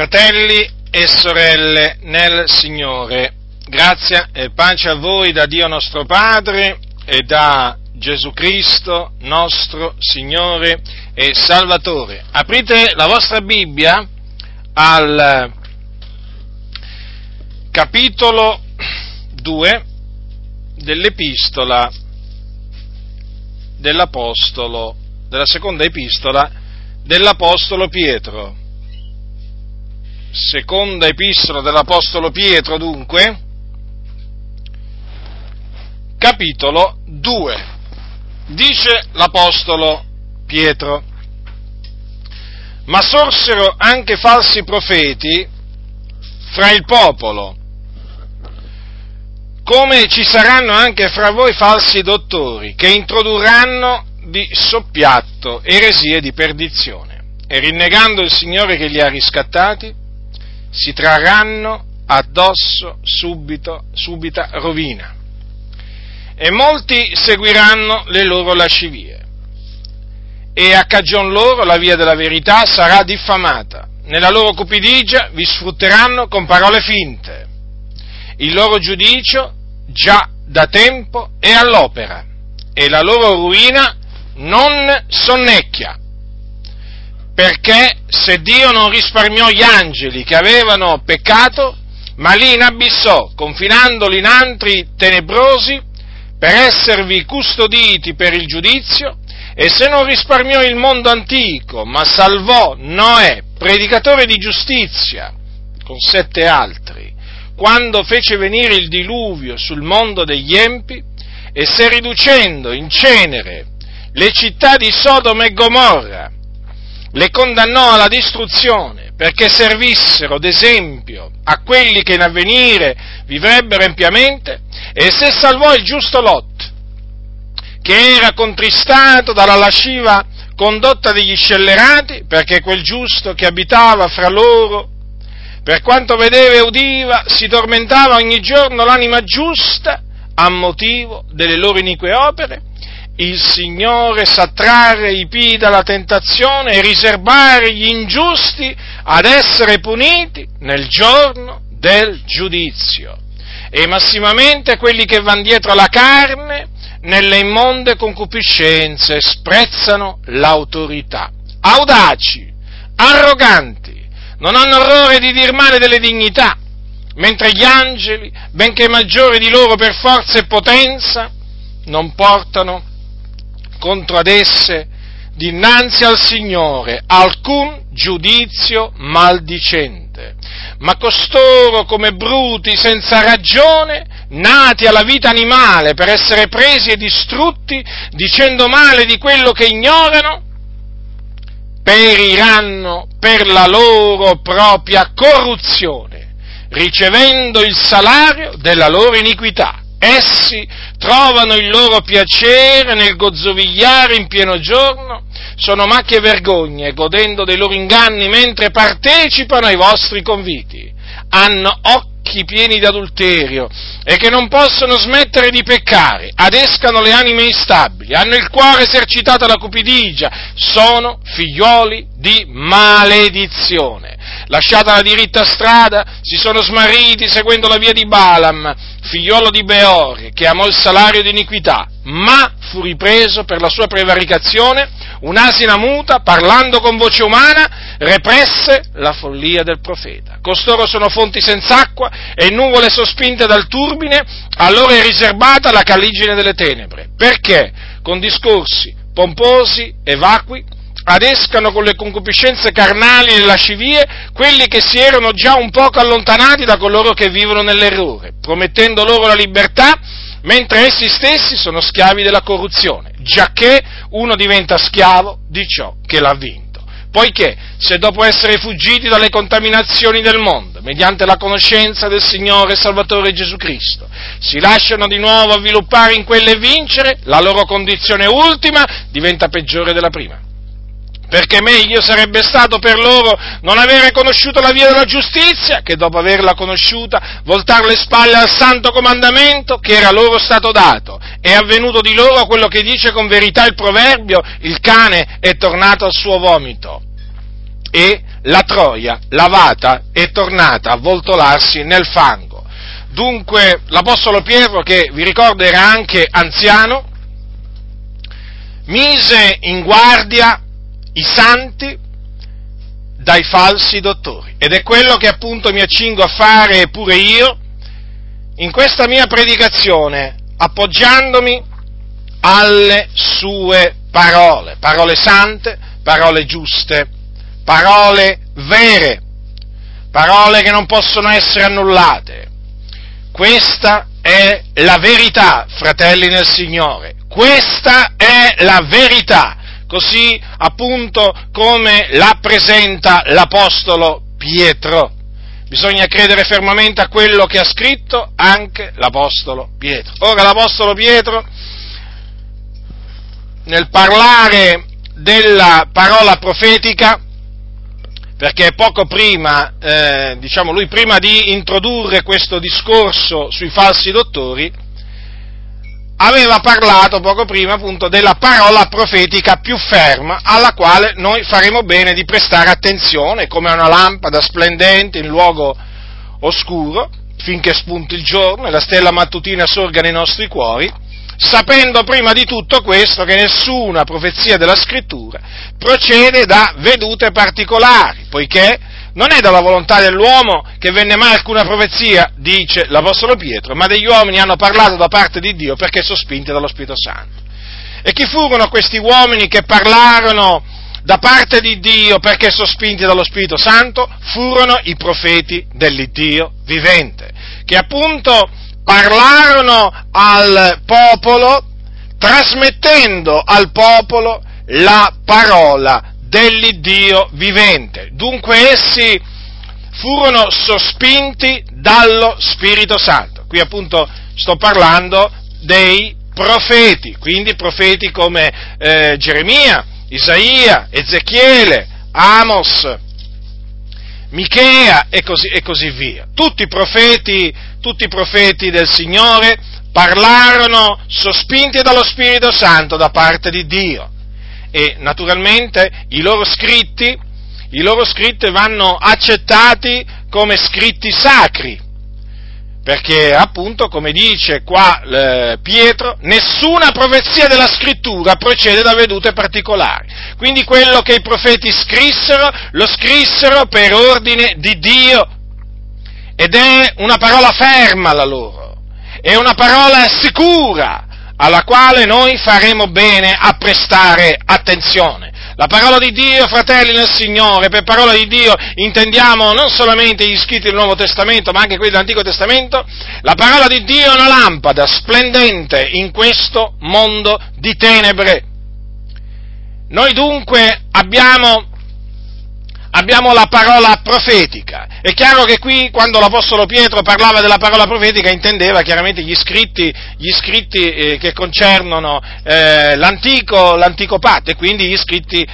Fratelli e sorelle nel Signore, grazia e pace a voi da Dio nostro Padre e da Gesù Cristo nostro Signore e Salvatore. Aprite la vostra Bibbia al capitolo 2 dell'epistola dell'Apostolo, della seconda epistola dell'Apostolo Pietro. Seconda epistola dell'Apostolo Pietro, dunque, capitolo 2, dice l'Apostolo Pietro: ma sorsero anche falsi profeti fra il popolo, come ci saranno anche fra voi falsi dottori, che introdurranno di soppiatto eresie di perdizione, e rinnegando il Signore che li ha riscattati, si trarranno addosso subita rovina, e molti seguiranno le loro lascivie, e a cagion loro la via della verità sarà diffamata, nella loro cupidigia vi sfrutteranno con parole finte, il loro giudicio già da tempo è all'opera, e la loro ruina non sonnecchia. Perché se Dio non risparmiò gli angeli che avevano peccato, ma li inabissò, confinandoli in antri tenebrosi, per esservi custoditi per il giudizio, e se non risparmiò il mondo antico, ma salvò Noè, predicatore di giustizia, con 7 altri, quando fece venire il diluvio sul mondo degli empi, e se riducendo in cenere le città di Sodoma e Gomorra, le condannò alla distruzione, perché servissero d'esempio a quelli che in avvenire vivrebbero empiamente, e se salvò il giusto Lot, che era contristato dalla lasciva condotta degli scellerati, perché quel giusto che abitava fra loro, per quanto vedeva e udiva, si tormentava ogni giorno l'anima giusta a motivo delle loro inique opere, il Signore sa trarre i pii dalla tentazione e riservare gli ingiusti ad essere puniti nel giorno del giudizio, e massimamente quelli che van dietro alla carne nelle immonde concupiscenze sprezzano l'autorità, audaci, arroganti, non hanno orrore di dir male delle dignità, mentre gli angeli, benché maggiori di loro per forza e potenza, non portano contro ad esse dinanzi al Signore alcun giudizio maldicente, ma costoro come bruti senza ragione, nati alla vita animale per essere presi e distrutti, dicendo male di quello che ignorano, periranno per la loro propria corruzione, ricevendo il salario della loro iniquità. Essi trovano il loro piacere nel gozzovigliare in pieno giorno, sono macchie e vergogne, godendo dei loro inganni mentre partecipano ai vostri conviti. Hanno occhi pieni di adulterio e che non possono smettere di peccare, adescano le anime instabili, hanno il cuore esercitato alla cupidigia, sono figlioli di maledizione. Lasciata la diritta strada, si sono smarriti seguendo la via di Balaam, figliolo di Beor, che amò il salario di iniquità, ma fu ripreso per la sua prevaricazione, un'asina muta, parlando con voce umana, represse la follia del profeta. Costoro sono fonti senz'acqua e nuvole sospinte dal turbine, a loro è riservata la caligine delle tenebre, perché con discorsi pomposi e vacui adescano con le concupiscenze carnali e lascivie quelli che si erano già un poco allontanati da coloro che vivono nell'errore, promettendo loro la libertà, mentre essi stessi sono schiavi della corruzione, giacché uno diventa schiavo di ciò che l'ha vinto. Poiché, se dopo essere fuggiti dalle contaminazioni del mondo, mediante la conoscenza del Signore e Salvatore Gesù Cristo, si lasciano di nuovo avviluppare in quelle e vincere, la loro condizione ultima diventa peggiore della prima. Perché meglio sarebbe stato per loro non avere conosciuto la via della giustizia, che dopo averla conosciuta voltar le spalle al santo comandamento che era loro stato dato. È avvenuto di loro quello che dice con verità il proverbio: il cane è tornato al suo vomito e la Troia, lavata, è tornata a voltolarsi nel fango. Dunque l'Apostolo Pietro, che vi ricordo era anche anziano, mise in guardia i santi dai falsi dottori, ed è quello che appunto mi accingo a fare pure io in questa mia predicazione, appoggiandomi alle sue parole, parole sante, parole giuste, parole vere, parole che non possono essere annullate. Questa è la verità, fratelli nel Signore, questa è la verità, così appunto come la presenta l'Apostolo Pietro. Bisogna credere fermamente a quello che ha scritto anche l'Apostolo Pietro. Ora l'Apostolo Pietro, nel parlare della parola profetica, perché poco prima, lui prima di introdurre questo discorso sui falsi dottori, aveva parlato poco prima appunto della parola profetica più ferma, alla quale noi faremo bene di prestare attenzione, come una lampada splendente in luogo oscuro, finché spunti il giorno e la stella mattutina sorga nei nostri cuori, sapendo prima di tutto questo che nessuna profezia della Scrittura procede da vedute particolari, poiché non è dalla volontà dell'uomo che venne mai alcuna profezia, dice l'Apostolo Pietro, ma degli uomini hanno parlato da parte di Dio perché sospinti dallo Spirito Santo. E chi furono questi uomini che parlarono da parte di Dio perché sospinti dallo Spirito Santo? Furono i profeti dell'Iddio vivente, che appunto parlarono al popolo, trasmettendo al popolo la parola dell'Iddio vivente. Dunque essi furono sospinti dallo Spirito Santo. Qui appunto sto parlando dei profeti, quindi profeti come Geremia, Isaia, Ezechiele, Amos, Michea e così via. Tutti i profeti del Signore parlarono sospinti dallo Spirito Santo da parte di Dio. E naturalmente i loro scritti vanno accettati come scritti sacri, perché appunto, come dice qua Pietro, nessuna profezia della Scrittura procede da vedute particolari. Quindi quello che i profeti scrissero, lo scrissero per ordine di Dio, ed è una parola ferma la loro, è una parola sicura, alla quale noi faremo bene a prestare attenzione. La parola di Dio, fratelli nel Signore, per parola di Dio intendiamo non solamente gli scritti del Nuovo Testamento, ma anche quelli dell'Antico Testamento. La parola di Dio è una lampada splendente in questo mondo di tenebre. Noi dunque abbiamo la parola profetica. È chiaro che qui, quando l'Apostolo Pietro parlava della parola profetica, intendeva chiaramente gli scritti che concernono l'antico patto, e quindi gli scritti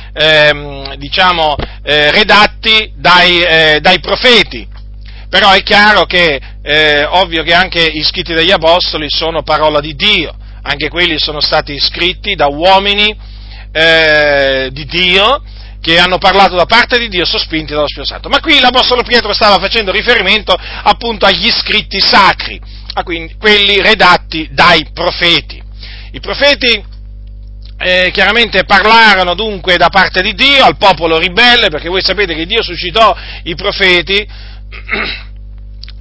redatti dai profeti. Però è chiaro che ovvio che anche gli scritti degli Apostoli sono parola di Dio, anche quelli sono stati scritti da uomini di Dio, che hanno parlato da parte di Dio, sospinti dallo Spirito Santo. Ma qui l'Apostolo Pietro stava facendo riferimento appunto agli scritti sacri, a quelli redatti dai profeti. I profeti chiaramente parlarono dunque da parte di Dio al popolo ribelle, perché voi sapete che Dio suscitò i profeti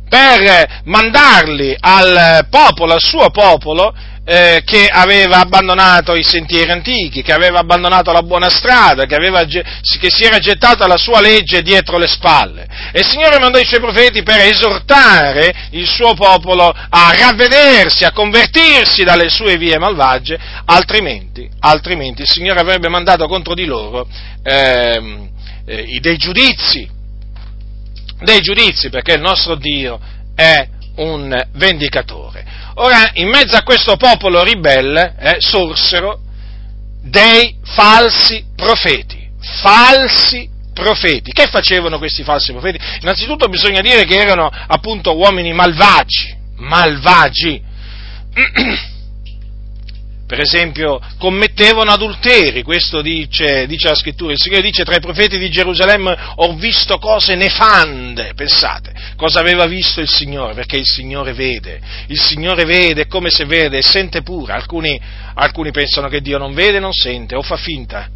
per mandarli al popolo, al suo popolo, che aveva abbandonato i sentieri antichi, che aveva abbandonato la buona strada, che si era gettata la sua legge dietro le spalle. E il Signore mandò i suoi profeti per esortare il suo popolo a ravvedersi, a convertirsi dalle sue vie malvagie, altrimenti il Signore avrebbe mandato contro di loro dei giudizi, perché il nostro Dio è un vendicatore. Ora, in mezzo a questo popolo ribelle sorsero dei falsi profeti. Che facevano questi falsi profeti? Innanzitutto bisogna dire che erano appunto uomini malvagi, per esempio commettevano adulteri, questo dice la scrittura. Il Signore dice: tra i profeti di Gerusalemme ho visto cose nefande. Pensate, cosa aveva visto il Signore? Perché il Signore vede, come se vede e sente pure. Alcuni pensano che Dio non vede e non sente, o fa finta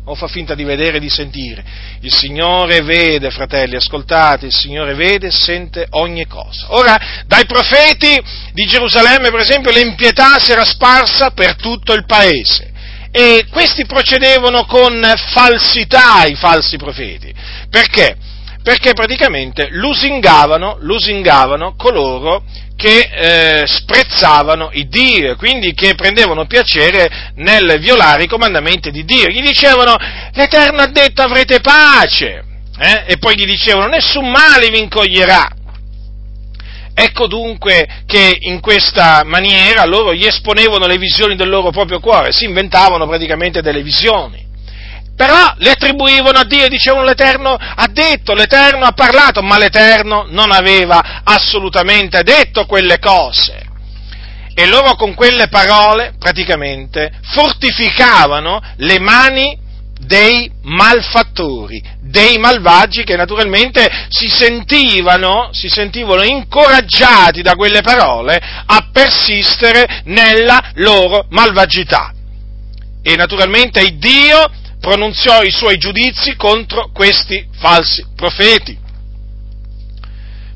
di vedere e di sentire. Il Signore vede, fratelli, ascoltate, il Signore vede e sente ogni cosa. Ora, dai profeti di Gerusalemme, per esempio, l'impietà si era sparsa per tutto il paese, e questi procedevano con falsità, i falsi profeti. Perché? Perché praticamente lusingavano coloro che sprezzavano il Dio, quindi che prendevano piacere nel violare i comandamenti di Dio. Gli dicevano: l'Eterno ha detto avrete pace, e poi gli dicevano: nessun male vi incoglierà. Ecco dunque che in questa maniera loro gli esponevano le visioni del loro proprio cuore, si inventavano praticamente delle visioni, però le attribuivano a Dio e dicevano: l'Eterno ha detto, l'Eterno ha parlato, ma l'Eterno non aveva assolutamente detto quelle cose. E loro con quelle parole praticamente fortificavano le mani dei malfattori, dei malvagi, che naturalmente si sentivano incoraggiati da quelle parole a persistere nella loro malvagità. E naturalmente Dio pronunziò i suoi giudizi contro questi falsi profeti,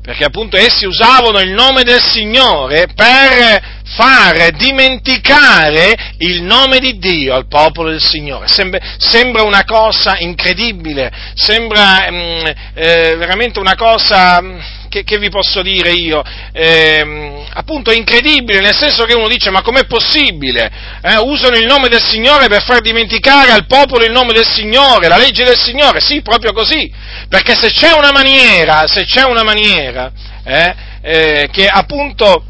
perché appunto essi usavano il nome del Signore per fare dimenticare il nome di Dio al popolo del Signore. Sembra una cosa incredibile, sembra veramente una cosa, che vi posso dire io, appunto incredibile, nel senso che uno dice: ma com'è possibile? Usano il nome del Signore per far dimenticare al popolo il nome del Signore, la legge del Signore. Sì, proprio così, perché se c'è una maniera che appunto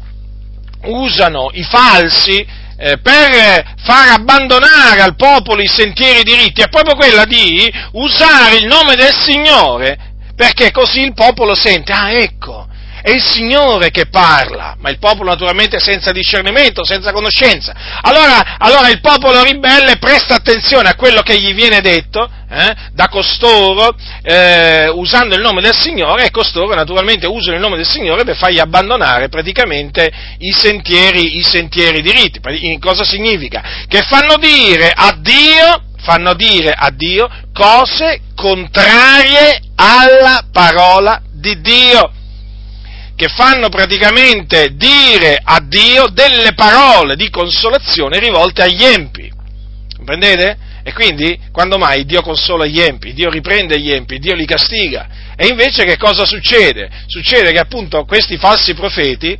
usano i falsi per far abbandonare al popolo i sentieri diritti, è proprio quella di usare il nome del Signore, perché così il popolo sente: ah, ecco, è il Signore che parla. Ma il popolo naturalmente senza discernimento, senza conoscenza. Allora il popolo ribelle presta attenzione a quello che gli viene detto da costoro, usando il nome del Signore, e costoro naturalmente usano il nome del Signore per fargli abbandonare praticamente i sentieri diritti. Cosa significa? Che fanno dire a Dio cose contrarie alla parola di Dio, che fanno praticamente dire a Dio delle parole di consolazione rivolte agli empi, comprendete? E quindi, quando mai Dio consola gli empi, Dio riprende gli empi, Dio li castiga, e invece che cosa succede? Succede che appunto questi falsi profeti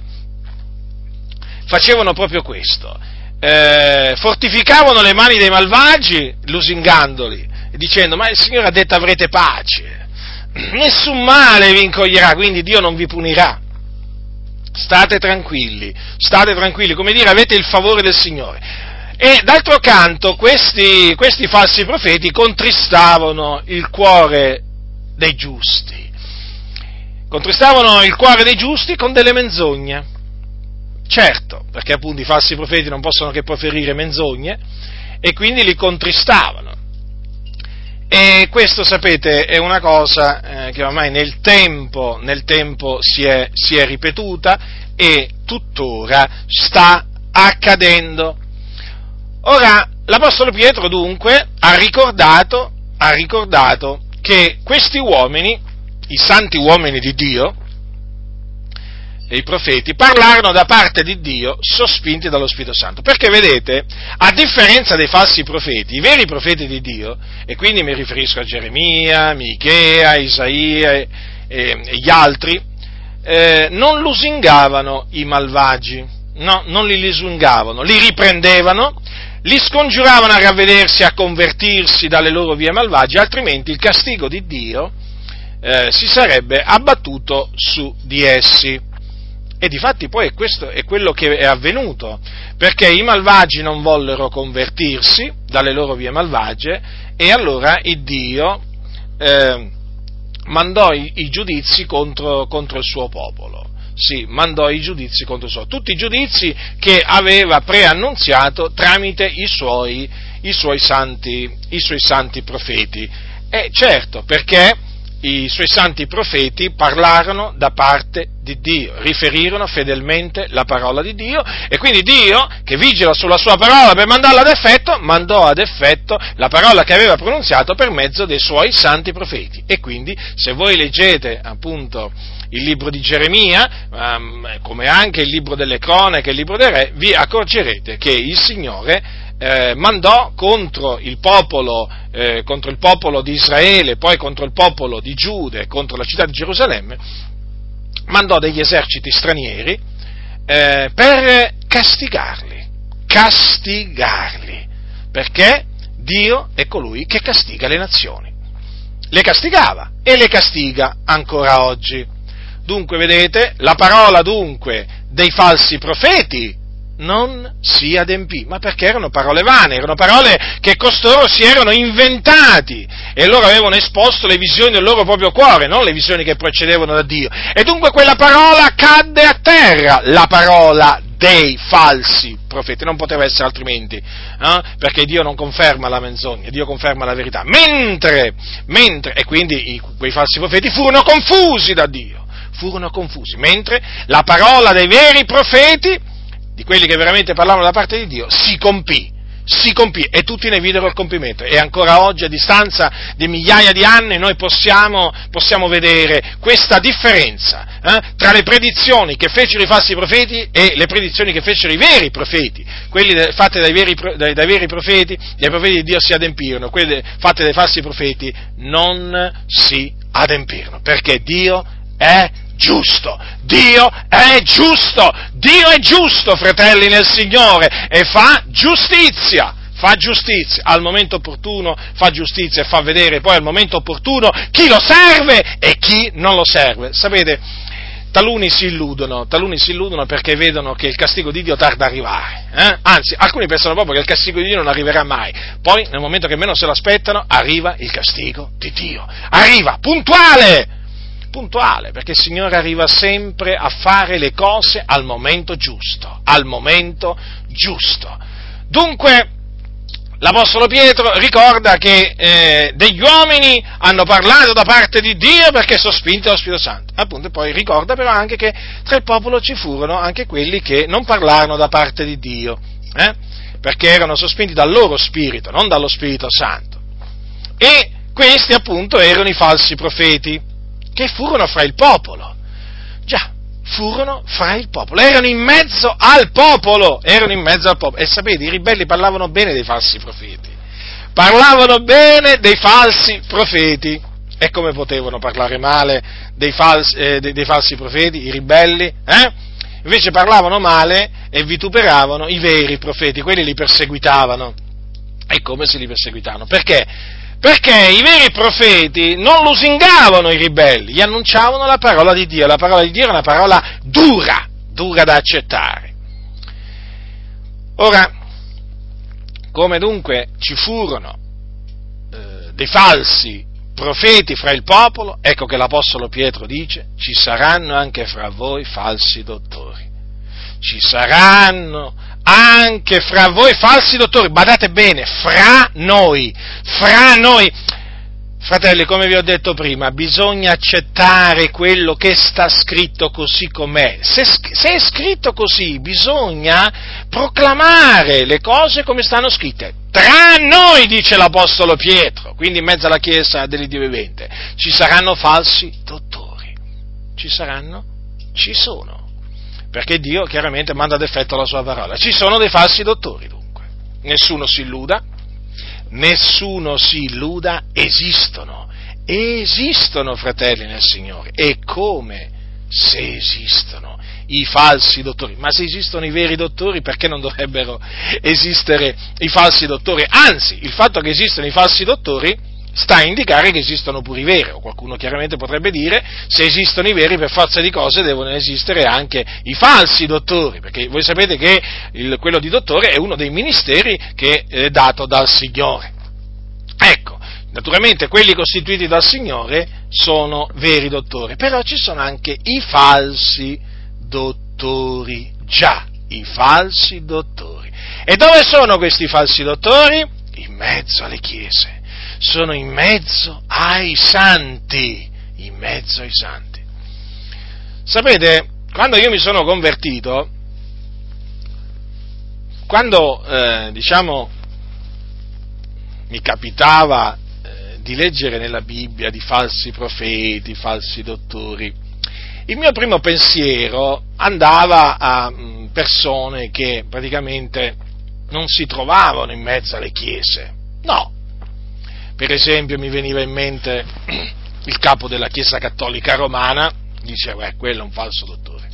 facevano proprio questo, fortificavano le mani dei malvagi lusingandoli, dicendo: ma il Signore ha detto avrete pace, nessun male vi incoglierà, quindi Dio non vi punirà. State tranquilli, come dire, avete il favore del Signore. E d'altro canto questi falsi profeti contristavano il cuore dei giusti, con delle menzogne, certo, perché appunto i falsi profeti non possono che proferire menzogne, e quindi li contristavano. E questo, sapete, è una cosa che ormai nel tempo si è ripetuta e tuttora sta accadendo. Ora, l'Apostolo Pietro dunque ha ricordato che questi uomini, i santi uomini di Dio, e i profeti, parlarono da parte di Dio sospinti dallo Spirito Santo, perché vedete, a differenza dei falsi profeti, i veri profeti di Dio, e quindi mi riferisco a Geremia, Michea, Isaia e gli altri, non lusingavano i malvagi, no, non li lusingavano, li riprendevano, li scongiuravano a ravvedersi, a convertirsi dalle loro vie malvagie, altrimenti il castigo di Dio si sarebbe abbattuto su di essi. E difatti poi questo è quello che è avvenuto, perché i malvagi non vollero convertirsi dalle loro vie malvagie, e allora il Dio mandò i giudizi contro il suo popolo. si mandò i giudizi contro Sodoma, tutti i giudizi che aveva preannunziato tramite i suoi santi profeti. E certo, perché i suoi santi profeti parlarono da parte di Dio, riferirono fedelmente la parola di Dio, e quindi Dio, che vigila sulla sua parola per mandarla ad effetto, mandò ad effetto la parola che aveva pronunziato per mezzo dei suoi santi profeti. E quindi, se voi leggete appunto il libro di Geremia, come anche il libro delle cronache, il libro dei re, vi accorgerete che il Signore mandò contro il popolo di Israele, poi contro il popolo di Giuda e contro la città di Gerusalemme, mandò degli eserciti stranieri per castigarli, perché Dio è colui che castiga le nazioni, le castigava e le castiga ancora oggi. Dunque, vedete, la parola dunque dei falsi profeti non si adempì, ma perché erano parole vane, erano parole che costoro si erano inventati, e loro avevano esposto le visioni del loro proprio cuore, non le visioni che procedevano da Dio, e dunque quella parola cadde a terra, la parola dei falsi profeti, non poteva essere altrimenti, perché Dio non conferma la menzogna, Dio conferma la verità, mentre e quindi quei falsi profeti furono confusi da Dio, mentre la parola dei veri profeti, di quelli che veramente parlavano da parte di Dio, si compì, e tutti ne videro il compimento, e ancora oggi, a distanza di migliaia di anni, noi possiamo vedere questa differenza tra le predizioni che fecero i falsi profeti e le predizioni che fecero i veri profeti. Quelle fatte dai veri profeti, dai profeti di Dio, si adempirono; quelle fatte dai falsi profeti non si adempirono, perché Dio è giusto, Dio è giusto, fratelli nel Signore, e fa giustizia al momento opportuno, fa giustizia e fa vedere poi al momento opportuno chi lo serve e chi non lo serve. Sapete, taluni si illudono perché vedono che il castigo di Dio tarda a arrivare, anzi, alcuni pensano proprio che il castigo di Dio non arriverà mai, poi nel momento che meno se l'aspettano arriva il castigo di Dio, arriva puntuale, perché il Signore arriva sempre a fare le cose al momento giusto. Dunque, l'Apostolo Pietro ricorda che degli uomini hanno parlato da parte di Dio perché sospinti dallo Spirito Santo. Appunto, e poi ricorda però anche che tra il popolo ci furono anche quelli che non parlarono da parte di Dio, perché erano sospinti dal loro spirito, non dallo Spirito Santo. E questi appunto erano i falsi profeti, che furono fra il popolo, erano in mezzo al popolo, e sapete, i ribelli parlavano bene dei falsi profeti, e come potevano parlare male dei falsi profeti, i ribelli, Invece parlavano male e vituperavano i veri profeti, quelli li perseguitavano, e come se li perseguitavano, perché i veri profeti non lusingavano i ribelli, gli annunciavano la parola di Dio. La parola di Dio era una parola dura da accettare. Ora, come dunque ci furono dei falsi profeti fra il popolo, ecco che l'Apostolo Pietro dice: ci saranno anche fra voi falsi dottori. Ci saranno anche fra voi falsi dottori, badate bene, fra noi. Fratelli, come vi ho detto prima, bisogna accettare quello che sta scritto così com'è. Se è scritto così, bisogna proclamare le cose come stanno scritte. Tra noi, dice l'Apostolo Pietro, quindi in mezzo alla Chiesa dell'Iddio vivente, ci saranno falsi dottori. Ci sono. Perché Dio chiaramente manda ad effetto la sua parola. Ci sono dei falsi dottori, dunque. Nessuno si illuda, esistono, fratelli nel Signore, e come se esistono i falsi dottori. Ma se esistono i veri dottori, perché non dovrebbero esistere i falsi dottori? Anzi, il fatto che esistano i falsi dottori sta a indicare che esistono pure i veri, o qualcuno chiaramente potrebbe dire: se esistono i veri, per forza di cose devono esistere anche i falsi dottori, perché voi sapete che quello di dottore è uno dei ministeri che è dato dal Signore. Ecco, naturalmente quelli costituiti dal Signore sono veri dottori, però ci sono anche i falsi dottori, già i falsi dottori. E dove sono questi falsi dottori? In mezzo alle chiese, sono in mezzo ai santi, in mezzo ai santi. Sapete, quando io mi sono convertito, quando mi capitava di leggere nella Bibbia di falsi profeti, falsi dottori, il mio primo pensiero andava a persone che praticamente non si trovavano in mezzo alle chiese. No, per esempio mi veniva in mente il capo della Chiesa Cattolica Romana, diceva quello è un falso dottore.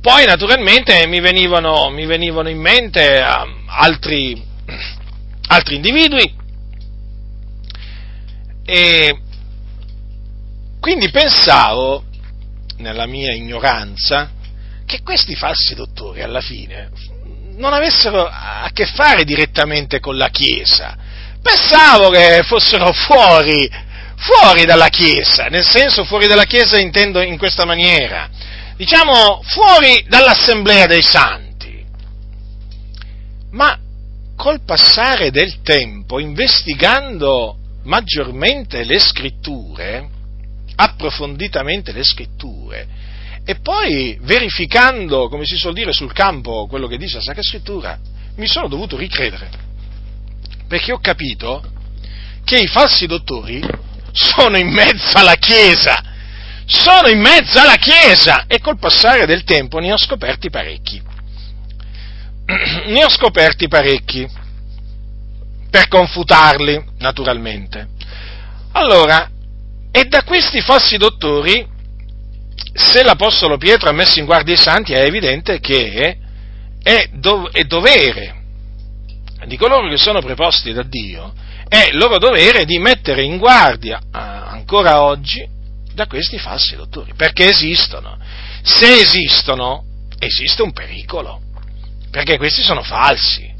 Poi naturalmente mi venivano in mente altri individui, e quindi pensavo, nella mia ignoranza, che questi falsi dottori alla fine non avessero a che fare direttamente con la Chiesa. Pensavo che fossero fuori dalla Chiesa, nel senso fuori dalla Chiesa intendo in questa maniera, diciamo fuori dall'assemblea dei santi. Ma col passare del tempo, investigando maggiormente le scritture, approfonditamente le scritture, e poi verificando, come si suol dire, sul campo quello che dice la Sacra Scrittura, mi sono dovuto ricredere, perché ho capito che i falsi dottori sono in mezzo alla Chiesa, e col passare del tempo ne ho scoperti parecchi, per confutarli, naturalmente. Allora, e da questi falsi dottori, se l'Apostolo Pietro ha messo in guardia i santi, è evidente che è dovere di coloro che sono preposti da Dio, è loro dovere di mettere in guardia ancora oggi da questi falsi dottori, perché esistono. Se esistono, esiste un pericolo, perché questi sono falsi.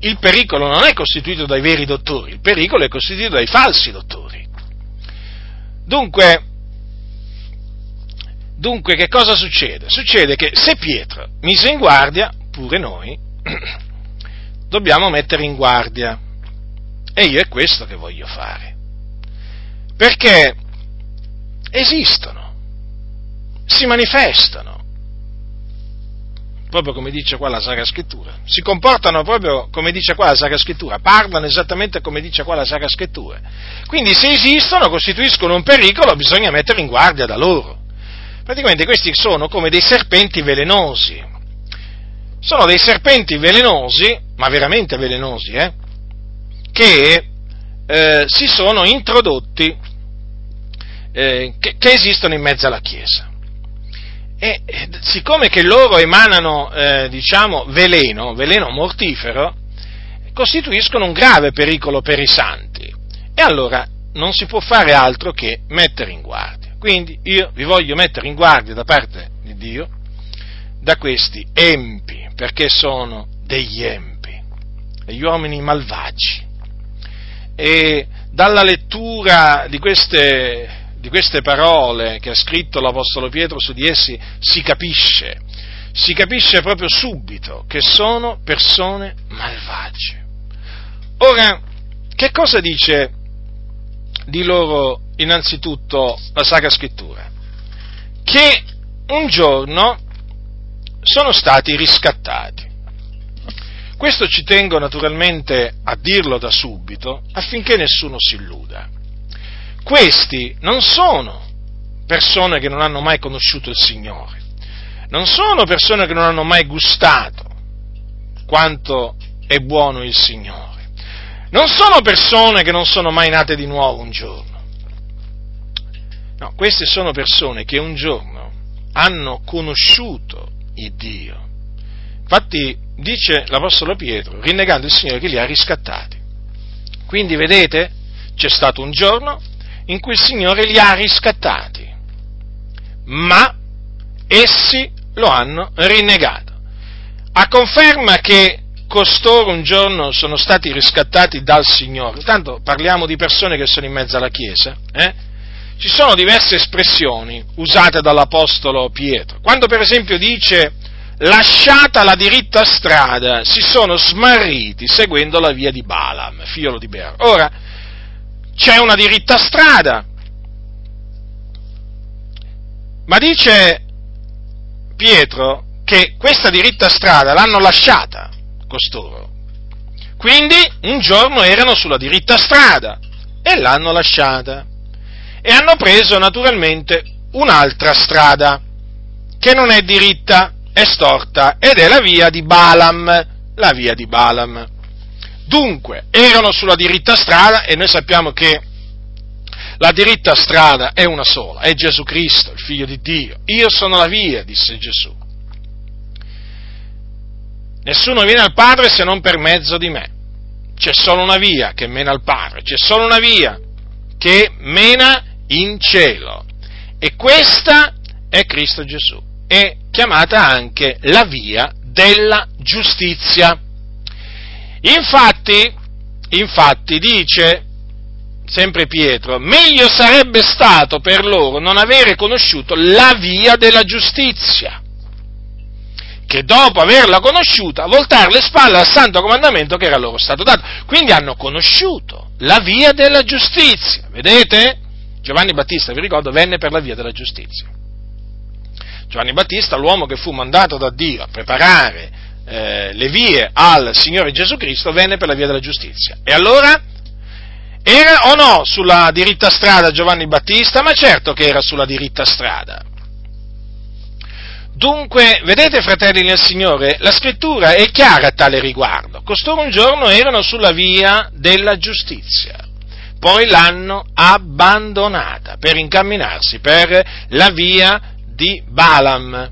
Il pericolo non è costituito dai veri dottori, il pericolo è costituito dai falsi dottori. Dunque che cosa succede? Succede che se Pietro mise in guardia, pure noi dobbiamo mettere in guardia, e io è questo che voglio fare, perché esistono, si manifestano, proprio come dice qua la Sacra Scrittura, si comportano proprio come dice qua la Sacra Scrittura, parlano esattamente come dice qua la Sacra Scrittura. Quindi se esistono, costituiscono un pericolo, bisogna mettere in guardia da loro. Praticamente questi sono come dei serpenti velenosi, ma veramente velenosi, che si sono introdotti, che esistono in mezzo alla Chiesa. E siccome che loro emanano, veleno mortifero, costituiscono un grave pericolo per i santi, e allora non si può fare altro che mettere in guardia. Quindi io vi voglio mettere in guardia da parte di Dio da questi empi, perché sono degli empi, degli uomini malvagi, e dalla lettura di queste parole che ha scritto l'Apostolo Pietro su di essi si capisce proprio subito che sono persone malvagie. Ora, che cosa dice di loro innanzitutto la Sacra Scrittura? Che un giorno sono stati riscattati. Questo ci tengo naturalmente a dirlo da subito, affinché nessuno si illuda. Questi non sono persone che non hanno mai conosciuto il Signore, non sono persone che non hanno mai gustato quanto è buono il Signore, non sono persone che non sono mai nate di nuovo un giorno. No, queste sono persone che un giorno hanno conosciuto il Dio. Infatti dice l'Apostolo Pietro, rinnegando il Signore, che li ha riscattati. Quindi vedete, c'è stato un giorno in cui il Signore li ha riscattati, ma essi lo hanno rinnegato. A conferma che costoro un giorno sono stati riscattati dal Signore, tanto parliamo di persone che sono in mezzo alla Chiesa, ci sono diverse espressioni usate dall'Apostolo Pietro. Quando per esempio dice lasciata la diritta strada, si sono smarriti seguendo la via di Balaam, figlio di Beor. Ora, c'è una diritta strada, ma dice Pietro che questa diritta strada l'hanno lasciata costoro. Quindi un giorno erano sulla diritta strada e l'hanno lasciata e hanno preso naturalmente un'altra strada che non è diritta, è storta ed è la via di Balaam, la via di Balaam. Dunque, erano sulla diritta strada e noi sappiamo che la diritta strada è una sola, è Gesù Cristo, il Figlio di Dio. Io sono la via, disse Gesù. Nessuno viene al Padre se non per mezzo di me. C'è solo una via che mena al Padre, c'è solo una via che mena in cielo. E questa è Cristo Gesù, è chiamata anche la via della giustizia. Infatti dice sempre Pietro, meglio sarebbe stato per loro non avere conosciuto la via della giustizia, che dopo averla conosciuta voltare le spalle al santo comandamento che era loro stato dato. Quindi hanno conosciuto la via della giustizia. Vedete? Giovanni Battista, vi ricordo, venne per la via della giustizia. Giovanni Battista, l'uomo che fu mandato da Dio a preparare le vie al Signore Gesù Cristo, venne per la via della giustizia. E allora? Era o no sulla diritta strada Giovanni Battista? Ma certo che era sulla diritta strada. Dunque, vedete, fratelli nel Signore, la Scrittura è chiara a tale riguardo. Costoro un giorno erano sulla via della giustizia, poi l'hanno abbandonata per incamminarsi per la via di Balaam.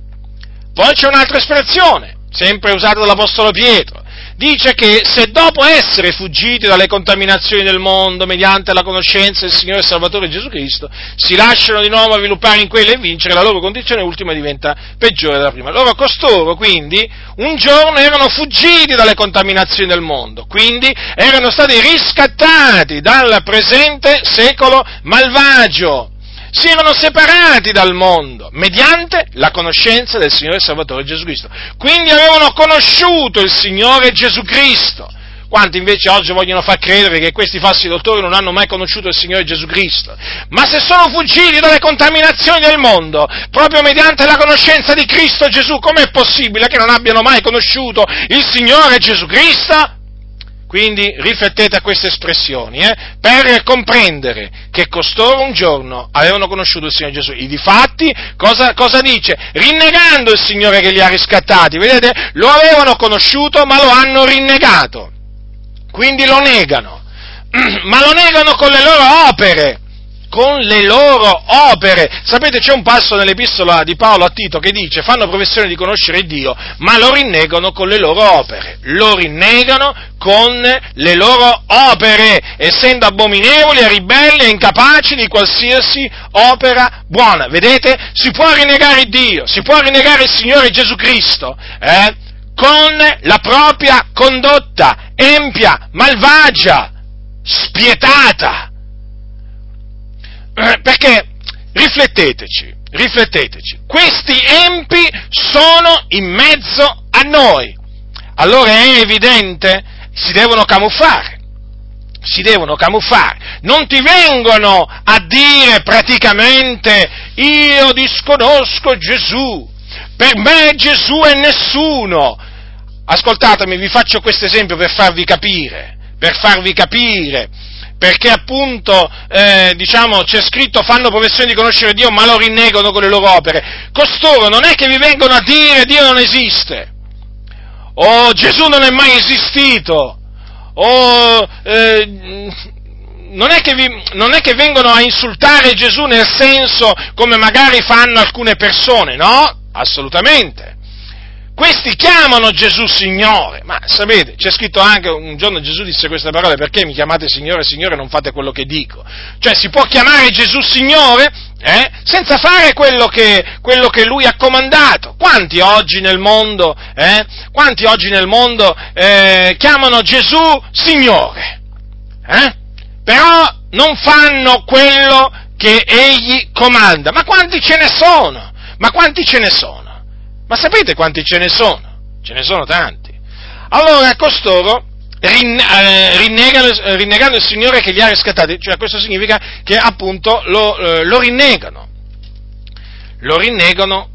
Poi c'è un'altra espressione, sempre usata dall'Apostolo Pietro. Dice che se dopo essere fuggiti dalle contaminazioni del mondo mediante la conoscenza del Signore e Salvatore Gesù Cristo, si lasciano di nuovo avviluppare in quella e vincere, la loro condizione ultima diventa peggiore della prima. Loro costoro, quindi, un giorno erano fuggiti dalle contaminazioni del mondo, quindi erano stati riscattati dal presente secolo malvagio, si erano separati dal mondo mediante la conoscenza del Signore e Salvatore Gesù Cristo. Quindi avevano conosciuto il Signore Gesù Cristo. Quanti invece oggi vogliono far credere che questi falsi dottori non hanno mai conosciuto il Signore Gesù Cristo. Ma se sono fuggiti dalle contaminazioni del mondo, proprio mediante la conoscenza di Cristo Gesù, com'è possibile che non abbiano mai conosciuto il Signore Gesù Cristo? Quindi riflettete a queste espressioni, per comprendere che costoro un giorno avevano conosciuto il Signore Gesù. I difatti, cosa dice? Rinnegando il Signore che li ha riscattati, vedete? Lo avevano conosciuto ma lo hanno rinnegato, quindi lo negano, ma lo negano con le loro opere. Con le loro opere. Sapete, c'è un passo nell'epistola di Paolo a Tito che dice, fanno professione di conoscere Dio, ma lo rinnegano con le loro opere. Lo rinnegano con le loro opere, essendo abominevoli e ribelli e incapaci di qualsiasi opera buona. Vedete? Si può rinnegare Dio, si può rinnegare il Signore Gesù Cristo, con la propria condotta empia, malvagia, spietata. Perché rifletteteci, questi empi sono in mezzo a noi, allora è evidente, si devono camuffare, non ti vengono a dire praticamente io disconosco Gesù, per me Gesù è nessuno. Ascoltatemi, vi faccio questo esempio per farvi capire. Perché appunto, c'è scritto, fanno professione di conoscere Dio, ma lo rinnegano con le loro opere. Costoro non è che vi vengono a dire Dio non esiste, o Gesù non è mai esistito, o non è che vengono a insultare Gesù nel senso come magari fanno alcune persone, no? Assolutamente. Questi chiamano Gesù Signore, ma sapete, c'è scritto anche, un giorno Gesù disse queste parole, perché mi chiamate Signore, Signore, non fate quello che dico. Cioè, si può chiamare Gesù Signore, senza fare quello che Lui ha comandato. Quanti oggi nel mondo chiamano Gesù Signore, però non fanno quello che egli comanda. Ma quanti ce ne sono? Ma quanti ce ne sono? Ma sapete quanti ce ne sono? Ce ne sono tanti. Allora costoro rinnegano il Signore che li ha riscattati, cioè questo significa che appunto lo rinnegano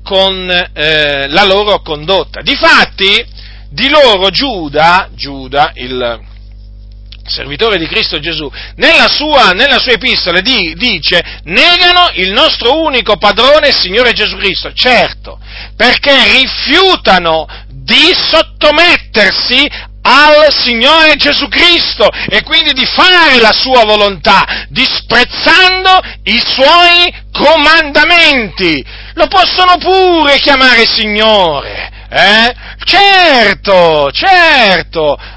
con la loro condotta. Difatti, di loro Giuda, il servitore di Cristo Gesù, nella sua epistola dice: negano il nostro unico padrone, Signore Gesù Cristo, certo, perché rifiutano di sottomettersi al Signore Gesù Cristo e quindi di fare la sua volontà, disprezzando i suoi comandamenti. Lo possono pure chiamare Signore, eh? Certo,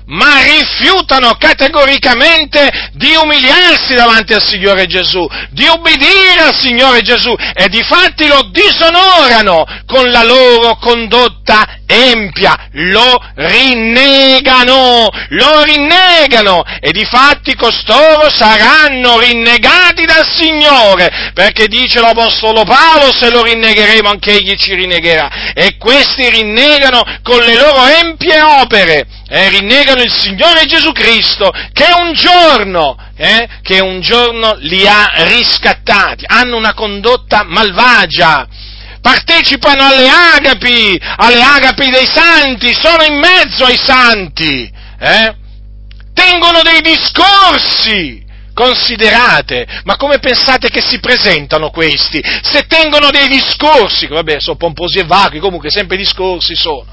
ma rifiutano categoricamente di umiliarsi davanti al Signore Gesù, di ubbidire al Signore Gesù, e difatti lo disonorano con la loro condotta empia, lo rinnegano, e difatti costoro saranno rinnegati dal Signore, perché dice l'Apostolo Paolo: se lo rinnegheremo, anche egli ci rinnegherà. E questi rinnegano con le loro empie opere, rinnegano il Signore Gesù Cristo, che un giorno li ha riscattati. Hanno una condotta malvagia, partecipano alle agapi dei santi, sono in mezzo ai santi, tengono dei discorsi. Considerate, ma come pensate che si presentano questi? Se tengono dei discorsi, vabbè, sono pomposi e vacui, comunque sempre discorsi sono,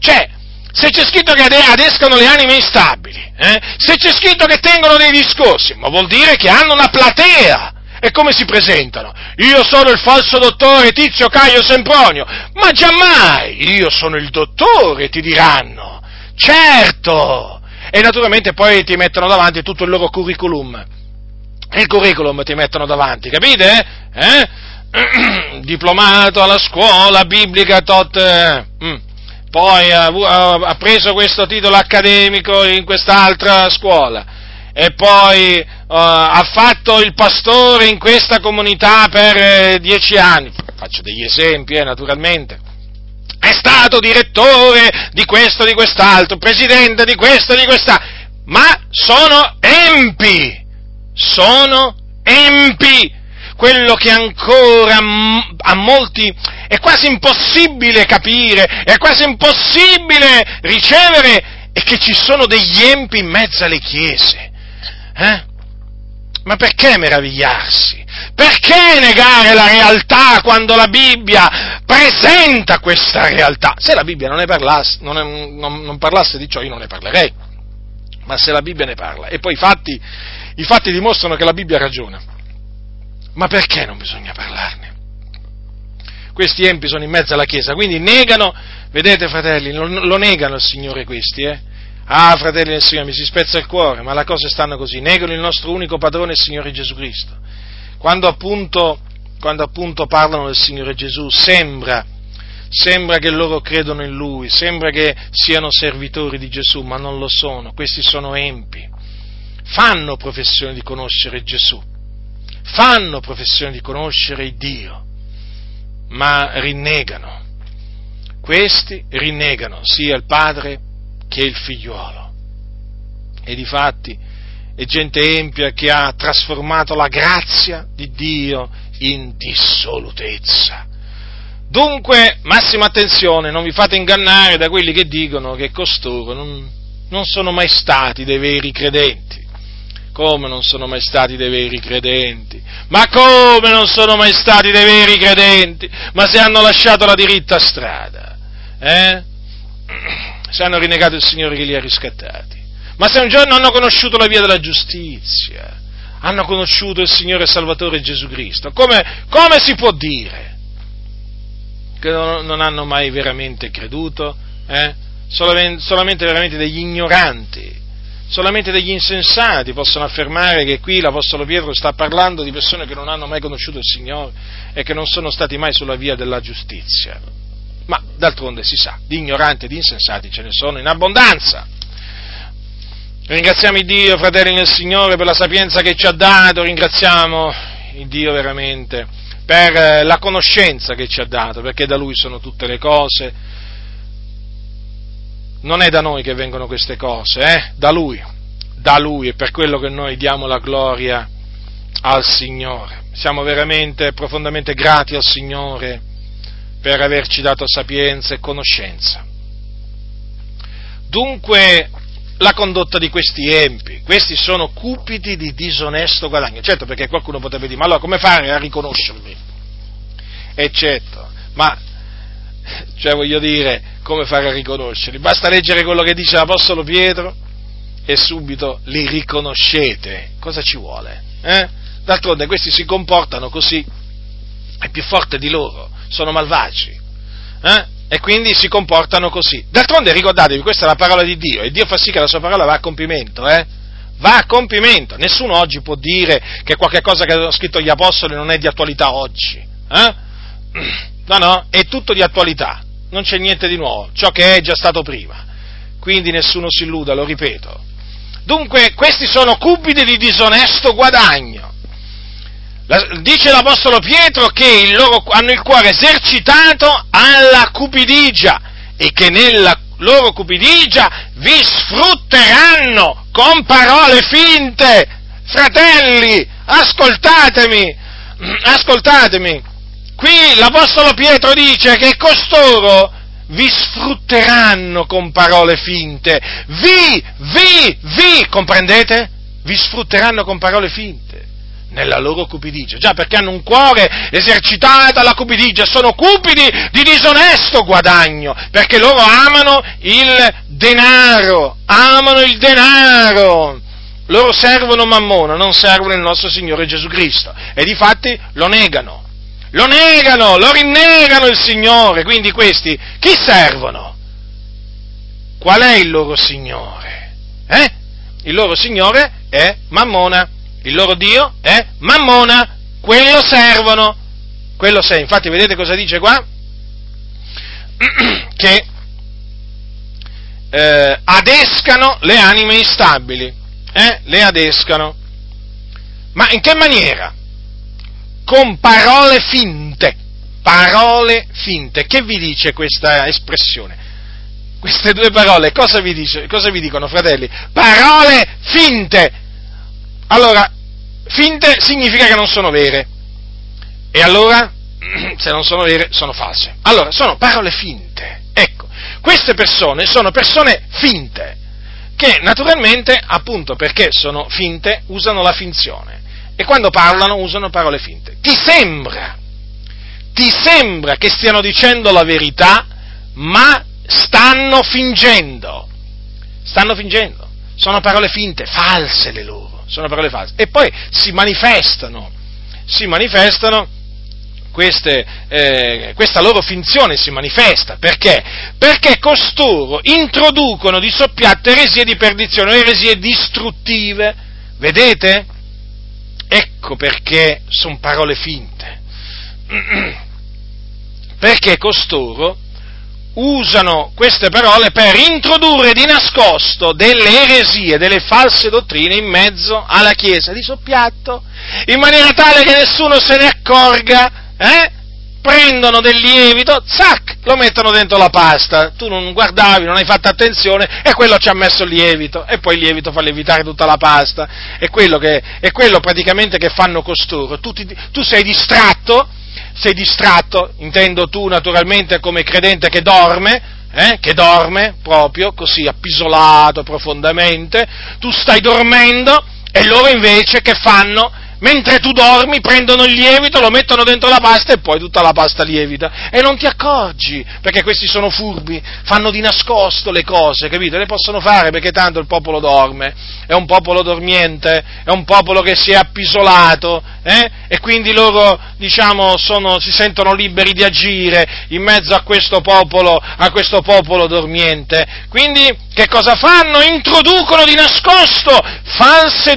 cioè, se c'è scritto che adescano le anime instabili, se c'è scritto che tengono dei discorsi, ma vuol dire che hanno una platea. E come si presentano? Io sono il falso dottore Tizio Caio Sempronio. Ma giammai, io sono il dottore, ti diranno, certo. E naturalmente poi ti mettono davanti tutto il loro curriculum. Il curriculum ti mettono davanti, capite? Diplomato alla scuola biblica tot. Poi ha preso questo titolo accademico in quest'altra scuola. E poi ha fatto il pastore in questa comunità per 10 anni. Faccio degli esempi, naturalmente. È stato direttore di questo, di quest'altro, presidente di questo, di quest'altro, ma sono empi, quello che ancora a molti è quasi impossibile capire, è quasi impossibile ricevere, è che ci sono degli empi in mezzo alle chiese, Ma perché meravigliarsi? Perché negare la realtà quando la Bibbia presenta questa realtà? Se la Bibbia non parlasse di ciò, io non ne parlerei. Ma se la Bibbia ne parla, e poi i fatti dimostrano che la Bibbia ragiona, ma perché non bisogna parlarne? Questi empi sono in mezzo alla Chiesa, quindi negano, vedete fratelli, lo negano il Signore questi, Ah, fratelli del Signore, mi si spezza il cuore, ma le cose stanno così. Negano il nostro unico padrone, il Signore Gesù Cristo. Quando appunto parlano del Signore Gesù, sembra che loro credono in Lui, sembra che siano servitori di Gesù, ma non lo sono. Questi sono empi. Fanno professione di conoscere Gesù, fanno professione di conoscere Dio, ma rinnegano. Questi rinnegano sia il Padre che il figliuolo. E difatti è gente empia che ha trasformato la grazia di Dio in dissolutezza. Dunque, massima attenzione, non vi fate ingannare da quelli che dicono che costoro non sono mai stati dei veri credenti. Come non sono mai stati dei veri credenti? Ma come non sono mai stati dei veri credenti? Ma se hanno lasciato la diritta strada, se hanno rinnegato il Signore che li ha riscattati, ma se un giorno hanno conosciuto la via della giustizia, hanno conosciuto il Signore Salvatore Gesù Cristo, come si può dire che non hanno mai veramente creduto? Solamente veramente degli ignoranti, solamente degli insensati possono affermare che qui l'Apostolo Pietro sta parlando di persone che non hanno mai conosciuto il Signore e che non sono stati mai sulla via della giustizia. Ma d'altronde si sa, di ignoranti e di insensati ce ne sono in abbondanza. Ringraziamo Dio, fratelli nel Signore, per la sapienza che ci ha dato, ringraziamo il Dio veramente per la conoscenza che ci ha dato, perché da Lui sono tutte le cose. Non è da noi che vengono queste cose, da Lui, è per quello che noi diamo la gloria al Signore. Siamo veramente profondamente grati al Signore per averci dato sapienza e conoscenza. Dunque, la condotta di questi empi, questi sono cupidi di disonesto guadagno. Certo, perché qualcuno potrebbe dire, ma allora come fare a riconoscerli? Eccetera. Come fare a riconoscerli? Basta leggere quello che dice l'Apostolo Pietro e subito li riconoscete. Cosa ci vuole? D'altronde questi si comportano così, è più forte di loro, sono malvagi, e quindi si comportano così. D'altronde ricordatevi, questa è la parola di Dio, e Dio fa sì che la sua parola va a compimento, nessuno oggi può dire che qualche cosa che hanno scritto gli apostoli non è di attualità oggi, no, è tutto di attualità, non c'è niente di nuovo, ciò che è già stato prima, quindi nessuno si illuda, lo ripeto. Dunque, questi sono cupidi di disonesto guadagno. Dice l'Apostolo Pietro che hanno il cuore esercitato alla cupidigia e che nella loro cupidigia vi sfrutteranno con parole finte. Fratelli, ascoltatemi. Qui l'Apostolo Pietro dice che costoro vi sfrutteranno con parole finte, comprendete? Vi sfrutteranno con parole finte, nella loro cupidigia, già perché hanno un cuore esercitato alla cupidigia, sono cupidi di disonesto guadagno, perché loro amano il denaro, loro servono Mammona, non servono il nostro Signore Gesù Cristo, e difatti lo rinnegano il Signore, quindi questi chi servono? Qual è il loro Signore? Il loro Signore è Mammona, il loro Dio è Mammona, quello servono, quello sei. Infatti vedete cosa dice qua? Che adescano le anime instabili, le adescano, ma in che maniera? Con parole finte. Che vi dice questa espressione? Queste due parole, cosa vi dicono, fratelli? Parole finte. Allora, finte significa che non sono vere. E allora, se non sono vere, sono false. Allora, sono parole finte. Ecco, queste persone sono persone finte, che naturalmente, appunto perché sono finte, usano la finzione. E quando parlano usano parole finte. Ti sembra che stiano dicendo la verità, ma stanno fingendo, sono parole finte, false le loro, sono parole false. E poi si manifestano questa loro finzione si manifesta, perché? Perché costoro introducono di soppiatto eresie di perdizione, eresie distruttive, vedete? Ecco perché sono parole finte, perché costoro usano queste parole per introdurre di nascosto delle eresie, delle false dottrine in mezzo alla Chiesa di soppiatto, in maniera tale che nessuno se ne accorga, prendono del lievito, zac, lo mettono dentro la pasta, tu non guardavi, non hai fatto attenzione e quello ci ha messo il lievito, e poi il lievito fa lievitare tutta la pasta, è quello praticamente che fanno costoro, tu sei distratto, intendo tu naturalmente come credente che dorme proprio così appisolato profondamente, tu stai dormendo e loro invece che fanno? Mentre tu dormi prendono il lievito, lo mettono dentro la pasta e poi tutta la pasta lievita e non ti accorgi, perché questi sono furbi, fanno di nascosto le cose, capito? Le possono fare perché tanto il popolo dorme, è un popolo dormiente, è un popolo che si è appisolato, e quindi loro, diciamo, si sentono liberi di agire in mezzo a questo popolo dormiente. Quindi che cosa fanno? Introducono di nascosto false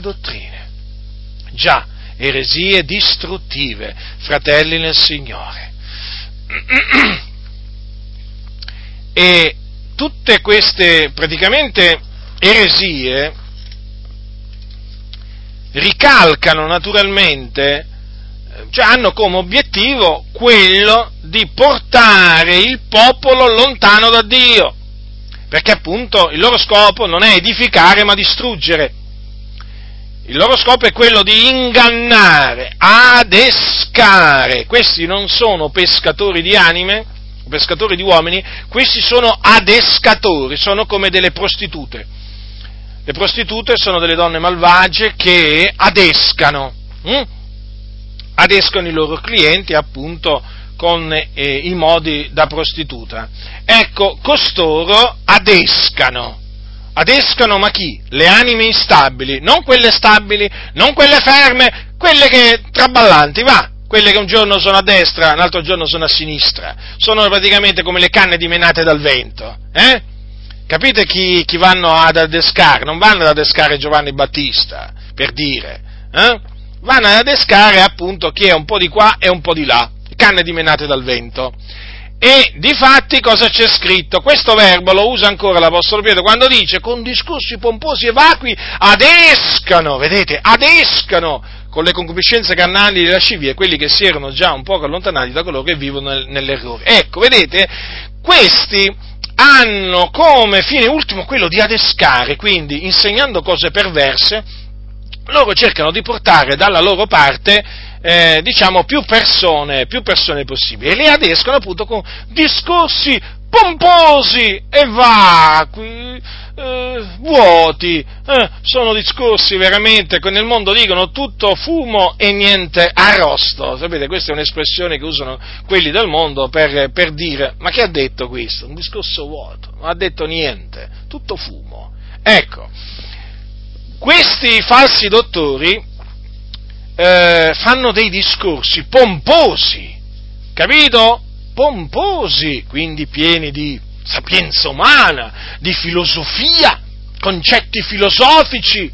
dottrine, già, eresie distruttive, fratelli nel Signore. E tutte queste, praticamente, eresie ricalcano naturalmente, cioè hanno come obiettivo quello di portare il popolo lontano da Dio, perché appunto il loro scopo non è edificare ma distruggere, il loro scopo è quello di ingannare, adescare. Questi non sono pescatori di anime, pescatori di uomini, questi sono adescatori, sono come delle prostitute. Le prostitute sono delle donne malvagie che adescano, adescano i loro clienti appunto con i modi da prostituta. Ecco, costoro adescano. Adescano ma chi? Le anime instabili, non quelle stabili, non quelle ferme, quelle che traballanti, va, quelle che un giorno sono a destra, un altro giorno sono a sinistra, sono praticamente come le canne dimenate dal vento, eh? Capite chi vanno ad adescare? Non vanno ad adescare Giovanni Battista, per dire, eh? Vanno ad adescare appunto chi è un po' di qua e un po' di là, canne dimenate dal vento. E difatti cosa c'è scritto? Questo verbo lo usa ancora l'Apostolo Pietro quando dice: con discorsi pomposi e vacui adescano, vedete, adescano con le concupiscenze carnali e lascivie quelli che si erano già un po' allontanati da coloro che vivono nell'errore. Ecco, vedete, questi hanno come fine ultimo quello di adescare, quindi insegnando cose perverse loro cercano di portare dalla loro parte più persone possibili, e le adescano appunto con discorsi pomposi e vacui, vuoti, sono discorsi veramente che nel mondo dicono tutto fumo e niente arrosto. Sapete, questa è un'espressione che usano quelli del mondo per dire: ma che ha detto questo? Un discorso vuoto, non ha detto niente, tutto fumo. Ecco, questi falsi dottori fanno dei discorsi pomposi, capito? Pomposi, quindi pieni di sapienza umana, di filosofia, concetti filosofici,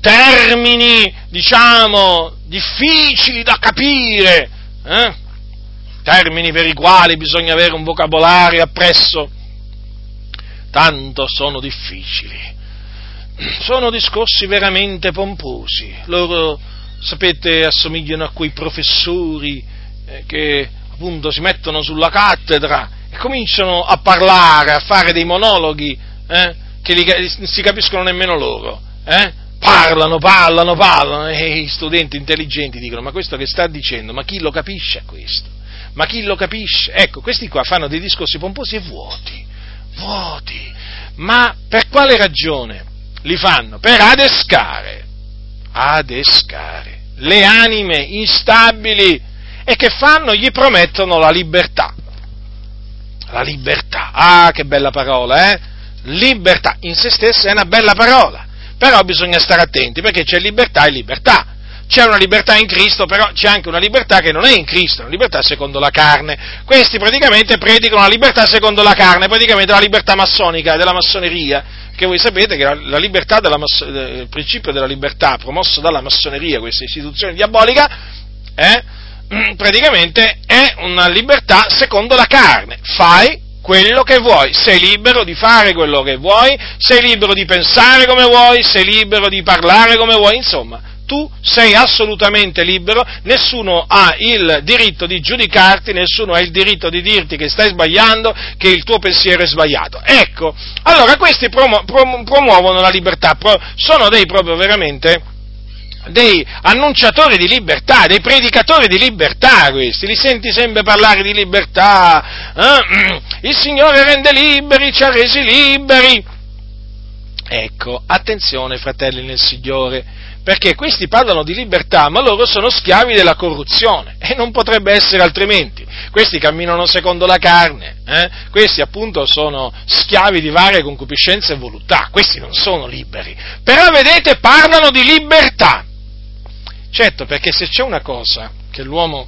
termini, diciamo, difficili da capire, eh? Termini per i quali bisogna avere un vocabolario appresso, tanto sono difficili. Sono discorsi veramente pomposi, loro, sapete, assomigliano a quei professori che appunto si mettono sulla cattedra e cominciano a parlare, a fare dei monologhi che non si capiscono nemmeno loro, parlano e gli studenti intelligenti dicono: ma questo che sta dicendo, ma chi lo capisce questo? Ma chi lo capisce? Ecco, questi qua fanno dei discorsi pomposi e vuoti, ma per quale ragione li fanno? Per adescare le anime instabili. E che fanno? Gli promettono la libertà. La libertà, ah, che bella parola, eh? Libertà in se stessa è una bella parola, però bisogna stare attenti, perché c'è libertà e libertà. C'è una libertà in Cristo, però c'è anche una libertà che non è in Cristo, una libertà secondo la carne. Questi praticamente predicano la libertà secondo la carne, praticamente la libertà massonica, della massoneria, che voi sapete che la libertà il principio della libertà promosso dalla massoneria, questa istituzione diabolica, praticamente è una libertà secondo la carne. Fai quello che vuoi, sei libero di fare quello che vuoi, sei libero di pensare come vuoi, sei libero di parlare come vuoi, insomma, tu sei assolutamente libero, nessuno ha il diritto di giudicarti, nessuno ha il diritto di dirti che stai sbagliando, che il tuo pensiero è sbagliato. Ecco, allora questi promuovono la libertà, sono dei proprio veramente dei annunciatori di libertà, dei predicatori di libertà questi, li senti sempre parlare di libertà, il Signore rende liberi, ci ha resi liberi. Ecco, attenzione fratelli nel Signore, perché questi parlano di libertà, ma loro sono schiavi della corruzione, e non potrebbe essere altrimenti. Questi camminano secondo la carne, questi appunto sono schiavi di varie concupiscenze e voluttà, questi non sono liberi, però vedete parlano di libertà. Certo, perché se c'è una cosa che l'uomo,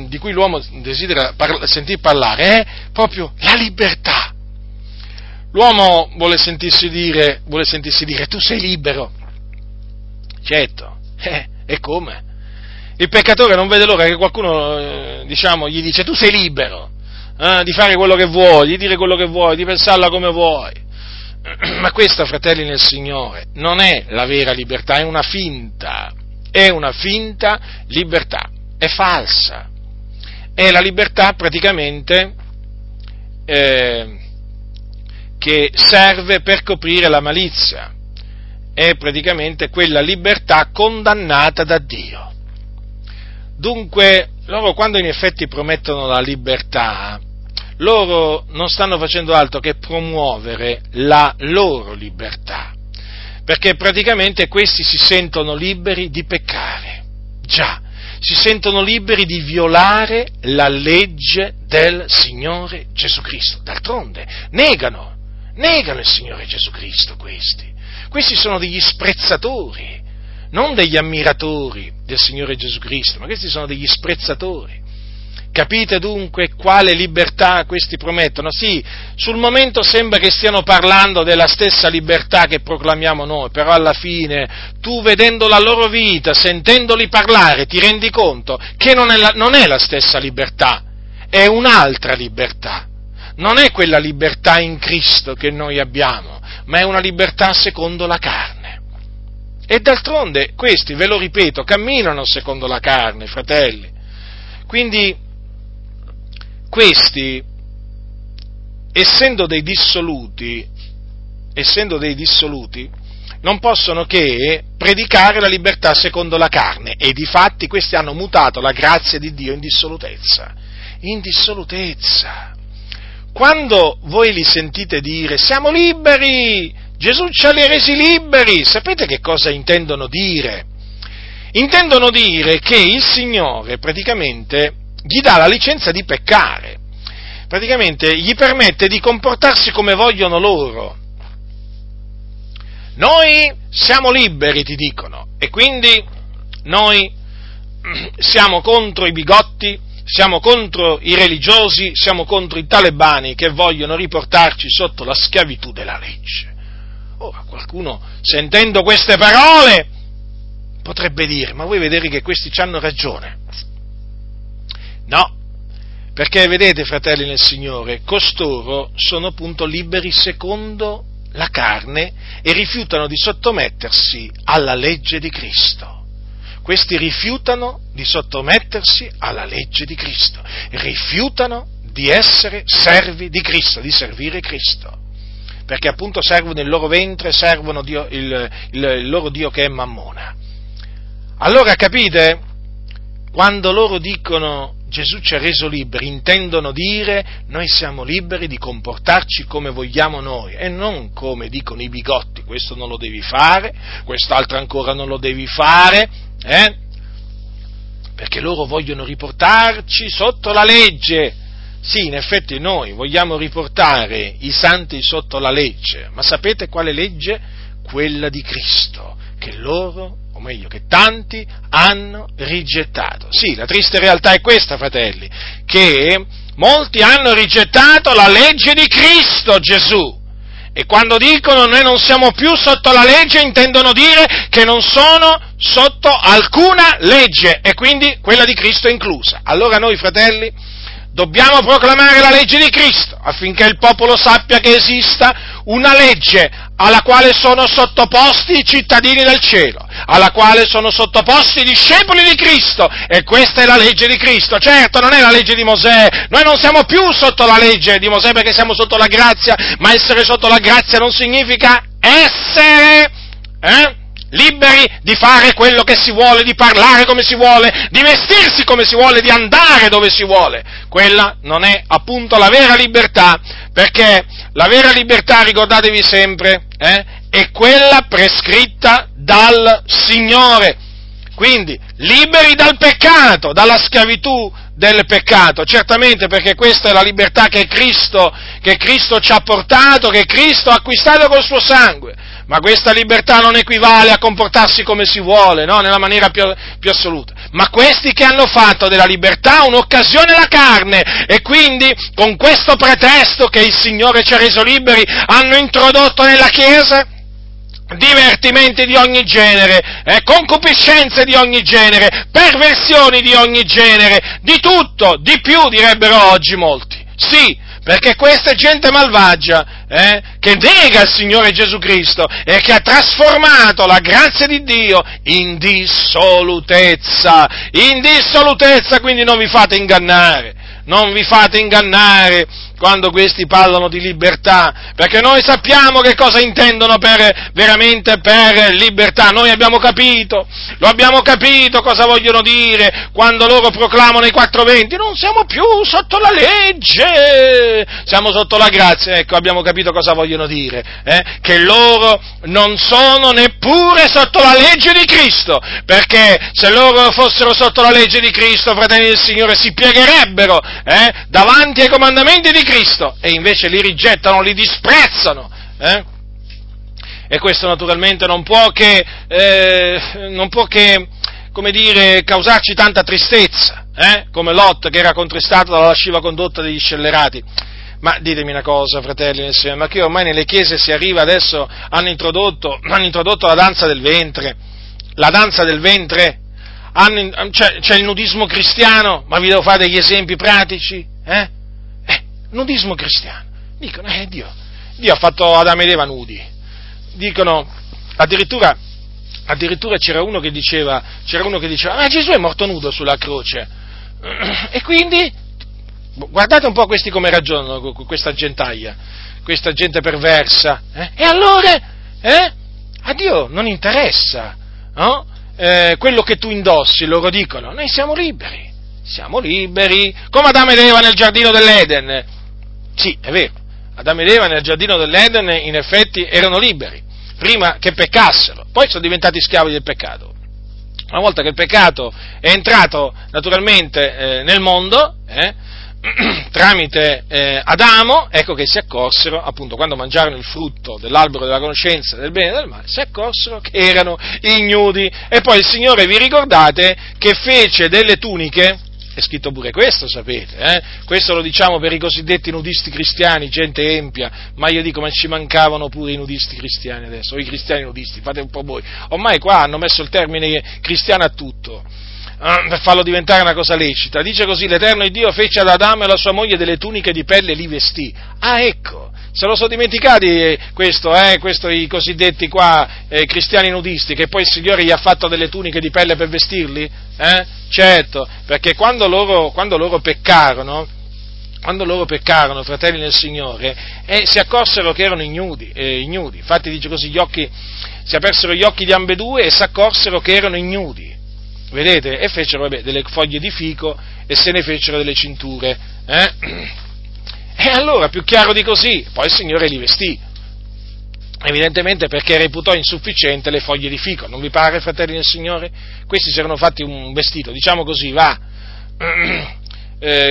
di cui l'uomo desidera sentir parlare, è proprio la libertà. L'uomo vuole sentirsi dire tu sei libero. Certo, e come? Il peccatore non vede l'ora che qualcuno, gli dice: tu sei libero di fare quello che vuoi, di dire quello che vuoi, di pensarla come vuoi. Ma questa, fratelli nel Signore, non è la vera libertà, è una finta libertà, è falsa, è la libertà praticamente che serve per coprire la malizia, è praticamente quella libertà condannata da Dio. Dunque, loro quando in effetti promettono la libertà, loro non stanno facendo altro che promuovere la loro libertà, perché praticamente questi si sentono liberi di peccare, già, si sentono liberi di violare la legge del Signore Gesù Cristo. D'altronde, negano il Signore Gesù Cristo questi sono degli sprezzatori, non degli ammiratori del Signore Gesù Cristo, ma questi sono degli sprezzatori. Capite dunque quale libertà questi promettono? Sì, sul momento sembra che stiano parlando della stessa libertà che proclamiamo noi, però alla fine tu, vedendo la loro vita, sentendoli parlare, ti rendi conto che non è la stessa libertà, è un'altra libertà. Non è quella libertà in Cristo che noi abbiamo, ma è una libertà secondo la carne. E d'altronde questi, ve lo ripeto, camminano secondo la carne, fratelli. Quindi questi, essendo dei dissoluti, non possono che predicare la libertà secondo la carne, e difatti questi hanno mutato la grazia di Dio in dissolutezza. Quando voi li sentite dire siamo liberi, Gesù ci ha resi liberi, sapete che cosa intendono dire? Intendono dire che il Signore praticamente gli dà la licenza di peccare, praticamente gli permette di comportarsi come vogliono loro. Noi siamo liberi, ti dicono, e quindi noi siamo contro i bigotti, siamo contro i religiosi, siamo contro i talebani che vogliono riportarci sotto la schiavitù della legge. Ora, qualcuno, sentendo queste parole, potrebbe dire, ma vuoi vedere che questi ci hanno ragione? No, perché vedete, fratelli nel Signore, costoro sono appunto liberi secondo la carne e rifiutano di sottomettersi alla legge di Cristo. Questi rifiutano di sottomettersi alla legge di Cristo, rifiutano di essere servi di Cristo, di servire Cristo, perché appunto servono il loro ventre, servono Dio, il loro Dio che è Mammona. Allora capite? Quando loro dicono Gesù ci ha reso liberi, intendono dire noi siamo liberi di comportarci come vogliamo noi e non come dicono i bigotti, questo non lo devi fare, quest'altro ancora non lo devi fare, perché loro vogliono riportarci sotto la legge. Sì, in effetti noi vogliamo riportare i santi sotto la legge, ma sapete quale legge? Quella di Cristo, che loro, o meglio, che tanti hanno rigettato. Sì, la triste realtà è questa, fratelli, che molti hanno rigettato la legge di Cristo Gesù, e quando dicono noi non siamo più sotto la legge, intendono dire che non sono sotto alcuna legge, e quindi quella di Cristo è inclusa. Allora noi, fratelli, dobbiamo proclamare la legge di Cristo affinché il popolo sappia che esista una legge alla quale sono sottoposti i cittadini del cielo, alla quale sono sottoposti i discepoli di Cristo, e questa è la legge di Cristo. Certo, non è la legge di Mosè, noi non siamo più sotto la legge di Mosè perché siamo sotto la grazia, ma essere sotto la grazia non significa essere liberi di fare quello che si vuole, di parlare come si vuole, di vestirsi come si vuole, di andare dove si vuole. Quella non è appunto la vera libertà, perché la vera libertà, ricordatevi sempre, è quella prescritta dal Signore. Quindi, liberi dal peccato, dalla schiavitù del peccato, certamente, perché questa è la libertà che Cristo ci ha portato, che Cristo ha acquistato col suo sangue. Ma questa libertà non equivale a comportarsi come si vuole, no? Nella maniera più assoluta. Ma questi che hanno fatto della libertà un'occasione alla carne, e quindi con questo pretesto che il Signore ci ha reso liberi, hanno introdotto nella Chiesa divertimenti di ogni genere, concupiscenze di ogni genere, perversioni di ogni genere, di tutto, di più direbbero oggi molti. Sì, perché questa è gente malvagia, che nega il Signore Gesù Cristo e che ha trasformato la grazia di Dio in dissolutezza, quindi non vi fate ingannare. Non vi fate ingannare quando questi parlano di libertà, perché noi sappiamo che cosa intendono per libertà, noi abbiamo capito, lo abbiamo capito cosa vogliono dire quando loro proclamano i 420, non siamo più sotto la legge, siamo sotto la grazia, ecco abbiamo capito cosa vogliono dire, che loro non sono neppure sotto la legge di Cristo, perché se loro fossero sotto la legge di Cristo, fratelli del Signore, si piegherebbero davanti ai comandamenti di Cristo, e invece li rigettano, li disprezzano, e questo naturalmente non può che come dire, causarci tanta tristezza, come Lot che era contristato dalla lasciva condotta degli scellerati. Ma ditemi una cosa, fratelli, ma che ormai nelle chiese si arriva adesso, hanno introdotto la danza del ventre, c'è il nudismo cristiano, ma vi devo fare degli esempi pratici, nudismo cristiano, dicono, Dio ha fatto Adamo ed Eva nudi, dicono, addirittura c'era uno che diceva, ma Gesù è morto nudo sulla croce, e quindi, guardate un po' questi come ragionano, questa gentaglia, questa gente perversa, e allora, a Dio non interessa, no? Quello che tu indossi, loro dicono, noi siamo liberi, come Adamo ed Eva nel giardino dell'Eden. Sì, è vero, Adamo ed Eva nel giardino dell'Eden in effetti erano liberi, prima che peccassero, poi sono diventati schiavi del peccato. Una volta che il peccato è entrato naturalmente nel mondo, tramite Adamo, ecco che si accorsero, appunto, quando mangiarono il frutto dell'albero della conoscenza del bene e del male, si accorsero che erano ignudi. E poi il Signore, vi ricordate, che fece delle tuniche, è scritto pure questo, sapete, questo lo diciamo per i cosiddetti nudisti cristiani, gente empia, ma io dico, ma ci mancavano pure i nudisti cristiani adesso, o i cristiani nudisti, fate un po' voi, ormai qua hanno messo il termine cristiano a tutto, per farlo diventare una cosa lecita. Dice così: l'Eterno Dio fece ad Adamo e alla sua moglie delle tuniche di pelle e li vestì. Ah, ecco, se lo sono dimenticati questo i cosiddetti qua cristiani nudisti, che poi il Signore gli ha fatto delle tuniche di pelle per vestirli? Certo, perché quando loro peccarono, fratelli nel Signore, si accorsero che erano ignudi. Infatti dice così: gli occhi, si apersero gli occhi di ambedue e si accorsero che erano ignudi. Vedete? E fecero delle foglie di fico e se ne fecero delle cinture. E allora, più chiaro di così, poi il Signore li vestì, evidentemente perché reputò insufficiente le foglie di fico. Non vi pare, fratelli del Signore? Questi si erano fatti un vestito, diciamo così,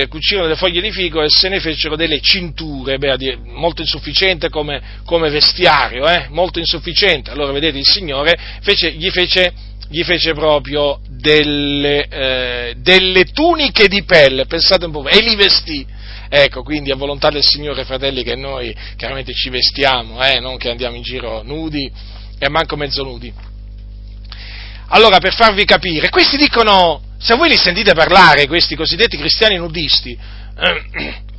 cucirono delle foglie di fico e se ne fecero delle cinture, molto insufficiente come vestiario, molto insufficiente. Allora, vedete, il Signore gli fece proprio delle tuniche di pelle, pensate un po', e li vestì. Ecco, quindi a volontà del Signore, fratelli, che noi chiaramente ci vestiamo, non che andiamo in giro nudi e manco mezzo nudi. Allora, per farvi capire, questi dicono, se voi li sentite parlare, questi cosiddetti cristiani nudisti, ma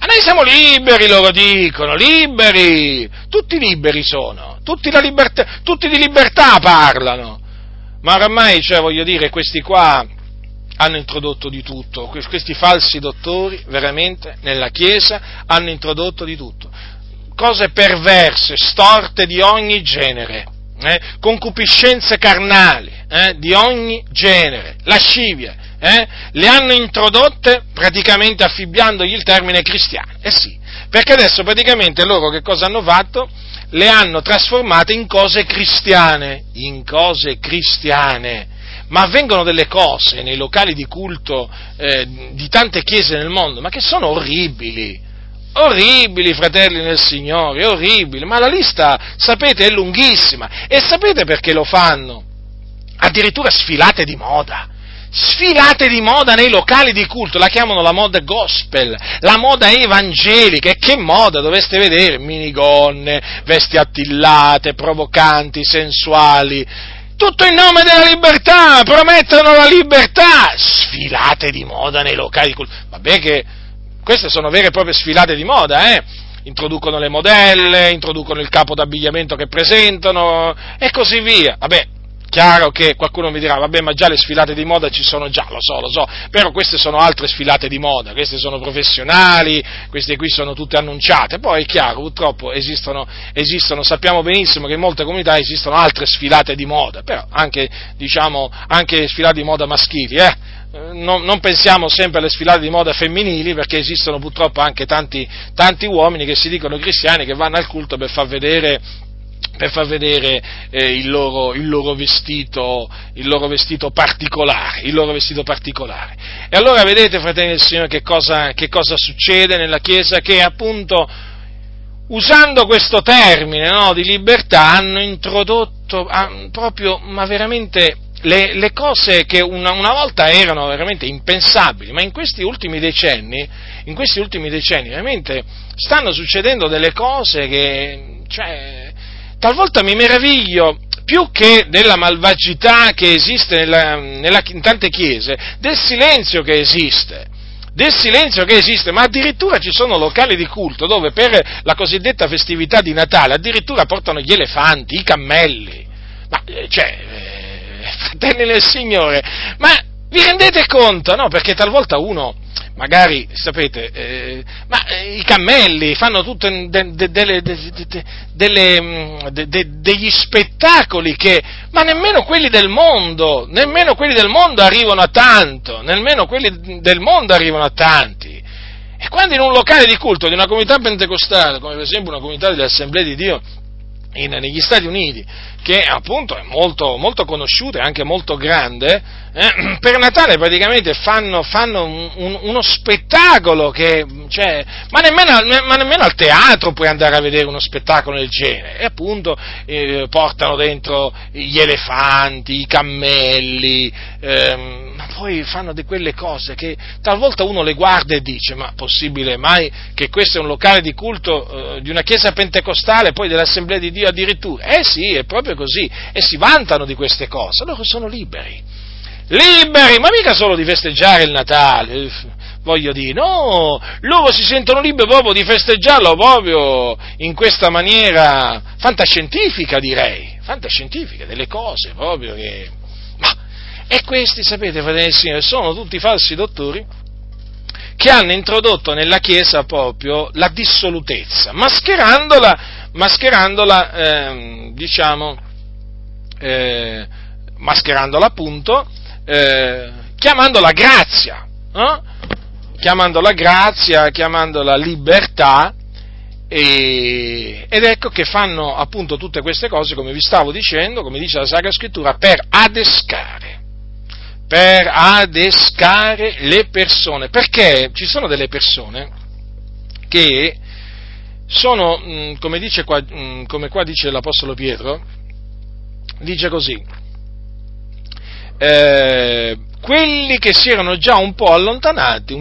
noi siamo liberi, loro dicono, liberi, tutti liberi sono, tutti di libertà parlano. Ma oramai, questi qua hanno introdotto di tutto, questi falsi dottori veramente nella Chiesa hanno introdotto di tutto, cose perverse, storte di ogni genere, concupiscenze carnali di ogni genere, lascivie, le hanno introdotte praticamente affibbiandogli il termine cristiano, sì, perché adesso praticamente loro che cosa hanno fatto? Le hanno trasformate in cose cristiane, ma avvengono delle cose nei locali di culto di tante chiese nel mondo, ma che sono orribili, fratelli nel Signore, orribili, ma la lista, sapete, è lunghissima, e sapete perché lo fanno? Addirittura sfilate di moda nei locali di culto, la chiamano la moda gospel, la moda evangelica, e che moda doveste vedere? Minigonne, vesti attillate, provocanti, sensuali, tutto in nome della libertà, promettono la libertà, sfilate di moda nei locali di culto, vabbè che Queste sono vere e proprie sfilate di moda, eh? Introducono le modelle, introducono il capo d'abbigliamento che presentano e così via. Vabbè, chiaro che qualcuno mi dirà, vabbè, ma già le sfilate di moda ci sono già, lo so, però queste sono altre sfilate di moda, queste sono professionali, queste qui sono tutte annunciate. Poi è chiaro, purtroppo esistono, sappiamo benissimo che in molte comunità esistono altre sfilate di moda, però anche sfilate di moda maschili, Non pensiamo sempre alle sfilate di moda femminili, perché esistono purtroppo anche tanti uomini che si dicono cristiani, che vanno al culto per far vedere il loro vestito particolare. E allora vedete, fratelli del Signore, che cosa succede nella Chiesa? Che appunto, usando questo termine, no, di libertà, hanno introdotto proprio, ma veramente, le cose che una volta erano veramente impensabili, ma in questi ultimi decenni veramente stanno succedendo delle cose che, talvolta mi meraviglio, più che della malvagità che esiste in tante chiese, del silenzio che esiste, ma addirittura ci sono locali di culto dove per la cosiddetta festività di Natale addirittura portano gli elefanti, i cammelli, fratelli del Signore, ma vi rendete conto? No, perché talvolta uno, magari, sapete, i cammelli fanno tutte degli spettacoli che, ma nemmeno quelli del mondo arrivano a tanti. E quando in un locale di culto di una comunità pentecostale, come per esempio una comunità delle Assemblee di Dio negli Stati Uniti, che appunto è molto, molto conosciuta e anche molto grande, per Natale praticamente fanno uno spettacolo che, ma nemmeno al teatro puoi andare a vedere uno spettacolo del genere, e appunto portano dentro gli elefanti, i cammelli, ma poi fanno di quelle cose che talvolta uno le guarda e dice, ma possibile mai che questo è un locale di culto di una chiesa pentecostale, poi dell'Assemblea di Dio addirittura? Sì, è proprio così, e si vantano di queste cose. Loro sono liberi, ma mica solo di festeggiare il Natale, no, loro si sentono liberi proprio di festeggiarlo proprio in questa maniera fantascientifica, delle cose proprio che... E questi, sapete, fratelli del Signore, sono tutti falsi dottori che hanno introdotto nella Chiesa proprio la dissolutezza, mascherandola appunto, chiamandola grazia, chiamandola libertà, ed ecco che fanno appunto tutte queste cose, come vi stavo dicendo, come dice la Sacra Scrittura, per adescare le persone, perché ci sono delle persone che sono, come qua dice l'Apostolo Pietro, dice così, quelli che si erano già un poco allontanati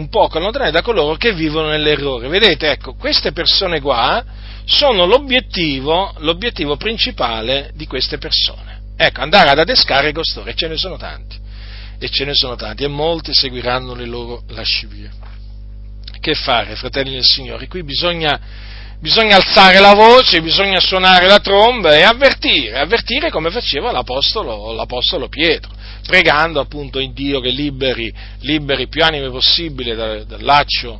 da coloro che vivono nell'errore. Vedete, ecco, queste persone qua sono l'obiettivo principale di queste persone. Ecco, andare ad adescare i costoro, e ce ne sono tanti, e molti seguiranno le loro lascivie. Che fare, fratelli del Signore? Qui bisogna alzare la voce, bisogna suonare la tromba e avvertire come faceva l'Apostolo Pietro, pregando appunto in Dio che liberi più anime possibile dal laccio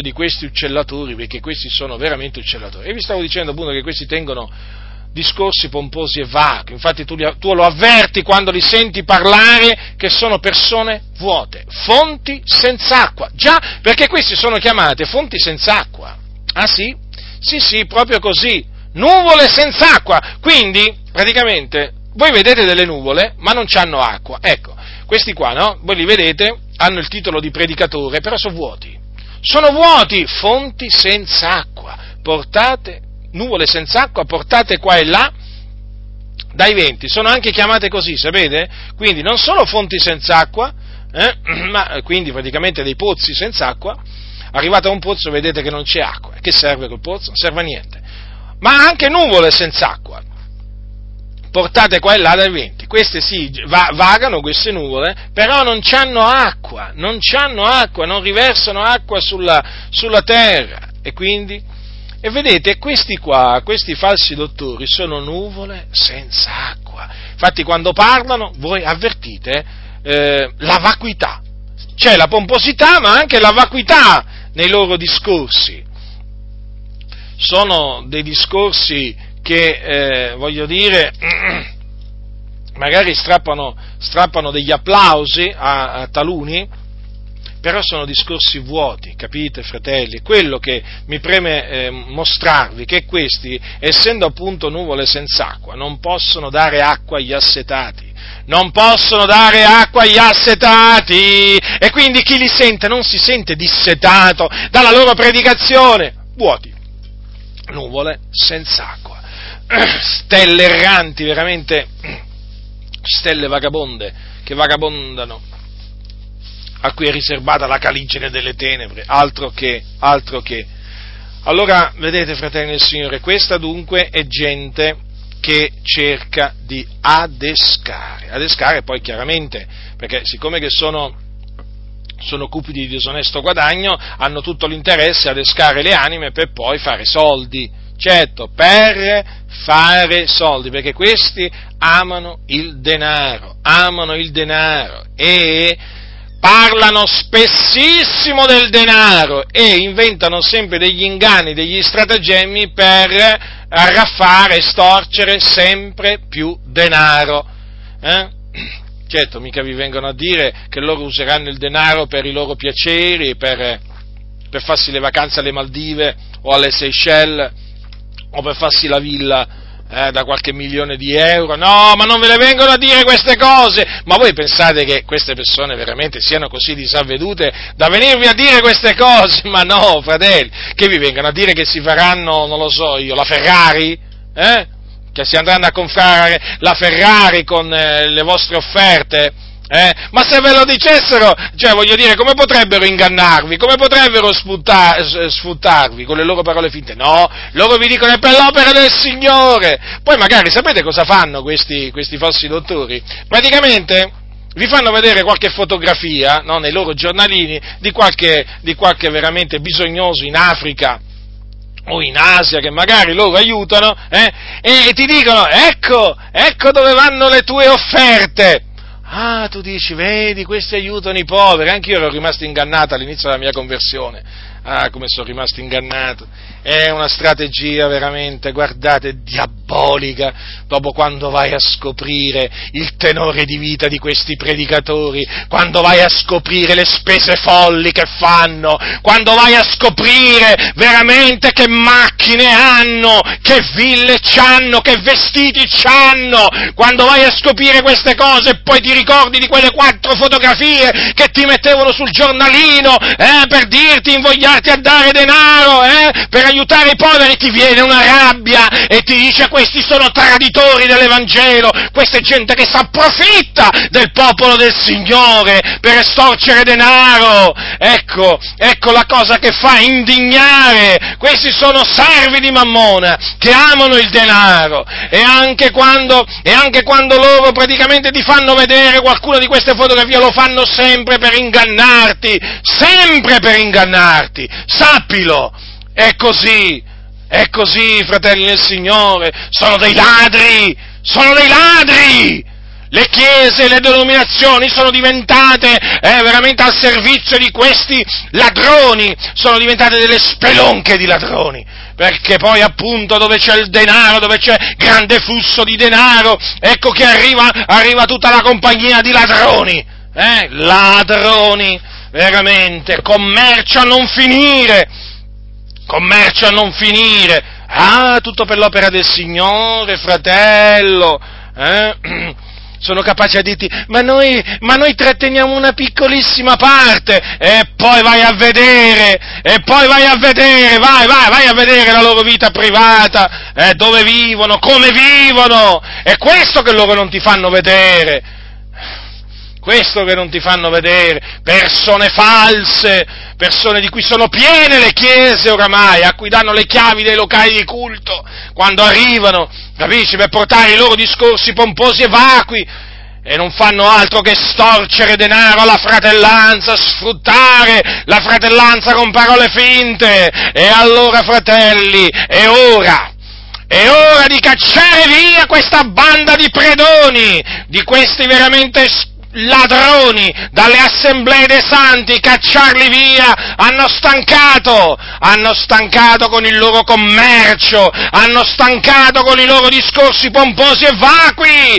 di questi uccellatori, perché questi sono veramente uccellatori. E vi stavo dicendo appunto che questi tengono discorsi pomposi e vacui, infatti tu lo avverti quando li senti parlare che sono persone vuote, fonti senza acqua, già, perché questi sono chiamati fonti senza acqua. Ah sì? Sì, proprio così, nuvole senza acqua, quindi praticamente voi vedete delle nuvole ma non c'hanno acqua, ecco, questi qua, no? Voi li vedete, hanno il titolo di predicatore, però sono vuoti, fonti senza acqua, portate qua e là dai venti, sono anche chiamate così, sapete? Quindi non solo fonti senza acqua, ma quindi praticamente dei pozzi senza acqua. Arrivate a un pozzo, vedete che non c'è acqua. Che serve quel pozzo? Non serve a niente. Ma anche nuvole senza acqua. portate qua e là dai venti, queste si vagano queste nuvole, però non c'hanno acqua, non riversano acqua sulla terra, e quindi, e vedete, questi falsi dottori sono nuvole senza acqua. Infatti quando parlano voi avvertite la vacuità, c'è la pomposità ma anche la vacuità nei loro discorsi. Sono dei discorsi che, voglio dire, magari strappano degli applausi a taluni, però sono discorsi vuoti, capite, fratelli? Quello che mi preme mostrarvi, che questi, essendo appunto nuvole senza acqua, non possono dare acqua agli assetati. Non possono dare acqua agli assetati! E quindi chi li sente non si sente dissetato dalla loro predicazione. Vuoti. Nuvole senza acqua. Stelle erranti, veramente stelle vagabonde, che vagabondano, a cui è riservata la caligine delle tenebre, altro che. Allora, vedete, fratelli del Signore, questa dunque è gente che cerca di adescare poi chiaramente, perché siccome che sono cupi di disonesto guadagno, hanno tutto l'interesse ad adescare le anime per poi fare soldi, certo, per fare soldi, perché questi amano il denaro e parlano spessissimo del denaro e inventano sempre degli inganni, degli stratagemmi per arraffare e storcere sempre più denaro. Certo, mica vi vengono a dire che loro useranno il denaro per i loro piaceri, per farsi le vacanze alle Maldive o alle Seychelles, o per farsi la villa da qualche milione di euro. No, ma non ve le vengono a dire queste cose. Ma voi pensate che queste persone veramente siano così disavvedute da venirvi a dire queste cose? Ma no, fratelli, che vi vengano a dire che si faranno, non lo so io, la Ferrari? Che si andranno a comprare la Ferrari con le vostre offerte? Ma se ve lo dicessero, cioè, voglio dire, come potrebbero ingannarvi? Come potrebbero sfruttarvi con le loro parole finte? No, loro vi dicono è per l'opera del Signore. Poi magari sapete cosa fanno questi falsi dottori? Praticamente vi fanno vedere qualche fotografia, no, nei loro giornalini di qualche veramente bisognoso in Africa o in Asia, che magari loro aiutano, e ti dicono ecco dove vanno le tue offerte. Ah, tu dici, vedi, questi aiutano i poveri. Anche io ero rimasto ingannato all'inizio della mia conversione. Ah, come sono rimasto ingannato. È una strategia veramente, guardate, diabolica, dopo quando vai a scoprire il tenore di vita di questi predicatori, quando vai a scoprire le spese folli che fanno, quando vai a scoprire veramente che macchine hanno, che ville c'hanno, che vestiti c'hanno, quando vai a scoprire queste cose e poi ti ricordi di quelle 4 fotografie che ti mettevano sul giornalino, per dirti, invogliarti a dare denaro, per aiutare i poveri, ti viene una rabbia e ti dice: questi sono traditori dell'Evangelo, questa è gente che si approfitta del popolo del Signore per estorcere denaro. Ecco la cosa che fa indignare. Questi sono servi di Mammona che amano il denaro, e anche quando loro praticamente ti fanno vedere qualcuna di queste fotografie, lo fanno sempre per ingannarti, sappilo. È così, fratelli del Signore, sono dei ladri! Le chiese, le denominazioni sono diventate veramente al servizio di questi ladroni, sono diventate delle spelonche di ladroni, perché poi appunto dove c'è il denaro, dove c'è grande flusso di denaro, ecco che arriva tutta la compagnia di ladroni, veramente, commercio a non finire, ah, tutto per l'opera del Signore, fratello, sono capaci a dirti, ma noi tratteniamo una piccolissima parte, e poi vai a vedere la loro vita privata, dove vivono, come vivono, è questo che loro non ti fanno vedere. questo che non ti fanno vedere, persone false, persone di cui sono piene le chiese oramai, a cui danno le chiavi dei locali di culto quando arrivano, capisci, per portare i loro discorsi pomposi e vacui, e non fanno altro che storcere denaro alla fratellanza, sfruttare la fratellanza con parole finte. E allora, fratelli, è ora di cacciare via questa banda di predoni, di questi veramente ladroni, dalle assemblee dei santi, cacciarli via. Hanno stancato con il loro commercio, hanno stancato con i loro discorsi pomposi e vacui.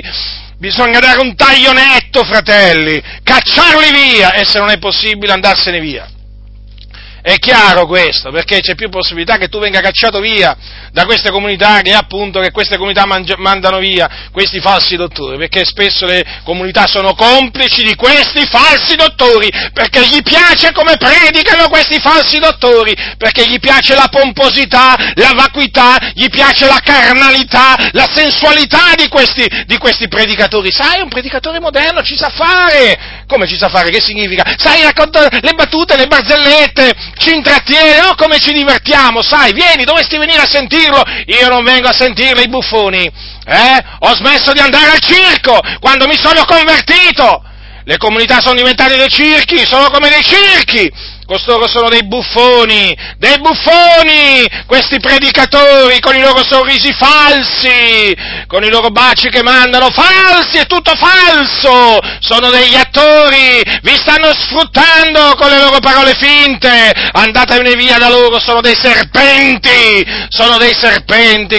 Bisogna dare un taglio netto, fratelli, cacciarli via, e se non è possibile andarsene via. È chiaro questo, perché c'è più possibilità che tu venga cacciato via da queste comunità che appunto che queste comunità mandano via questi falsi dottori, perché spesso le comunità sono complici di questi falsi dottori, perché gli piace come predicano questi falsi dottori, perché gli piace la pomposità, la vacuità, gli piace la carnalità, la sensualità di questi predicatori. Sai, un predicatore moderno ci sa fare. Come ci sa fare? Che significa? Sai, racconta le battute, le barzellette, ci intrattiene, no? Come ci divertiamo, sai, vieni, dovresti venire a sentirlo. Io non vengo a sentirlo, i buffoni, Ho smesso di andare al circo quando mi sono convertito. Le comunità sono diventate dei circhi, sono come dei circhi. Costoro sono dei buffoni, questi predicatori con i loro sorrisi falsi, con i loro baci che mandano falsi, è tutto falso, sono degli attori, vi stanno sfruttando con le loro parole finte, andatevene via da loro, sono dei serpenti,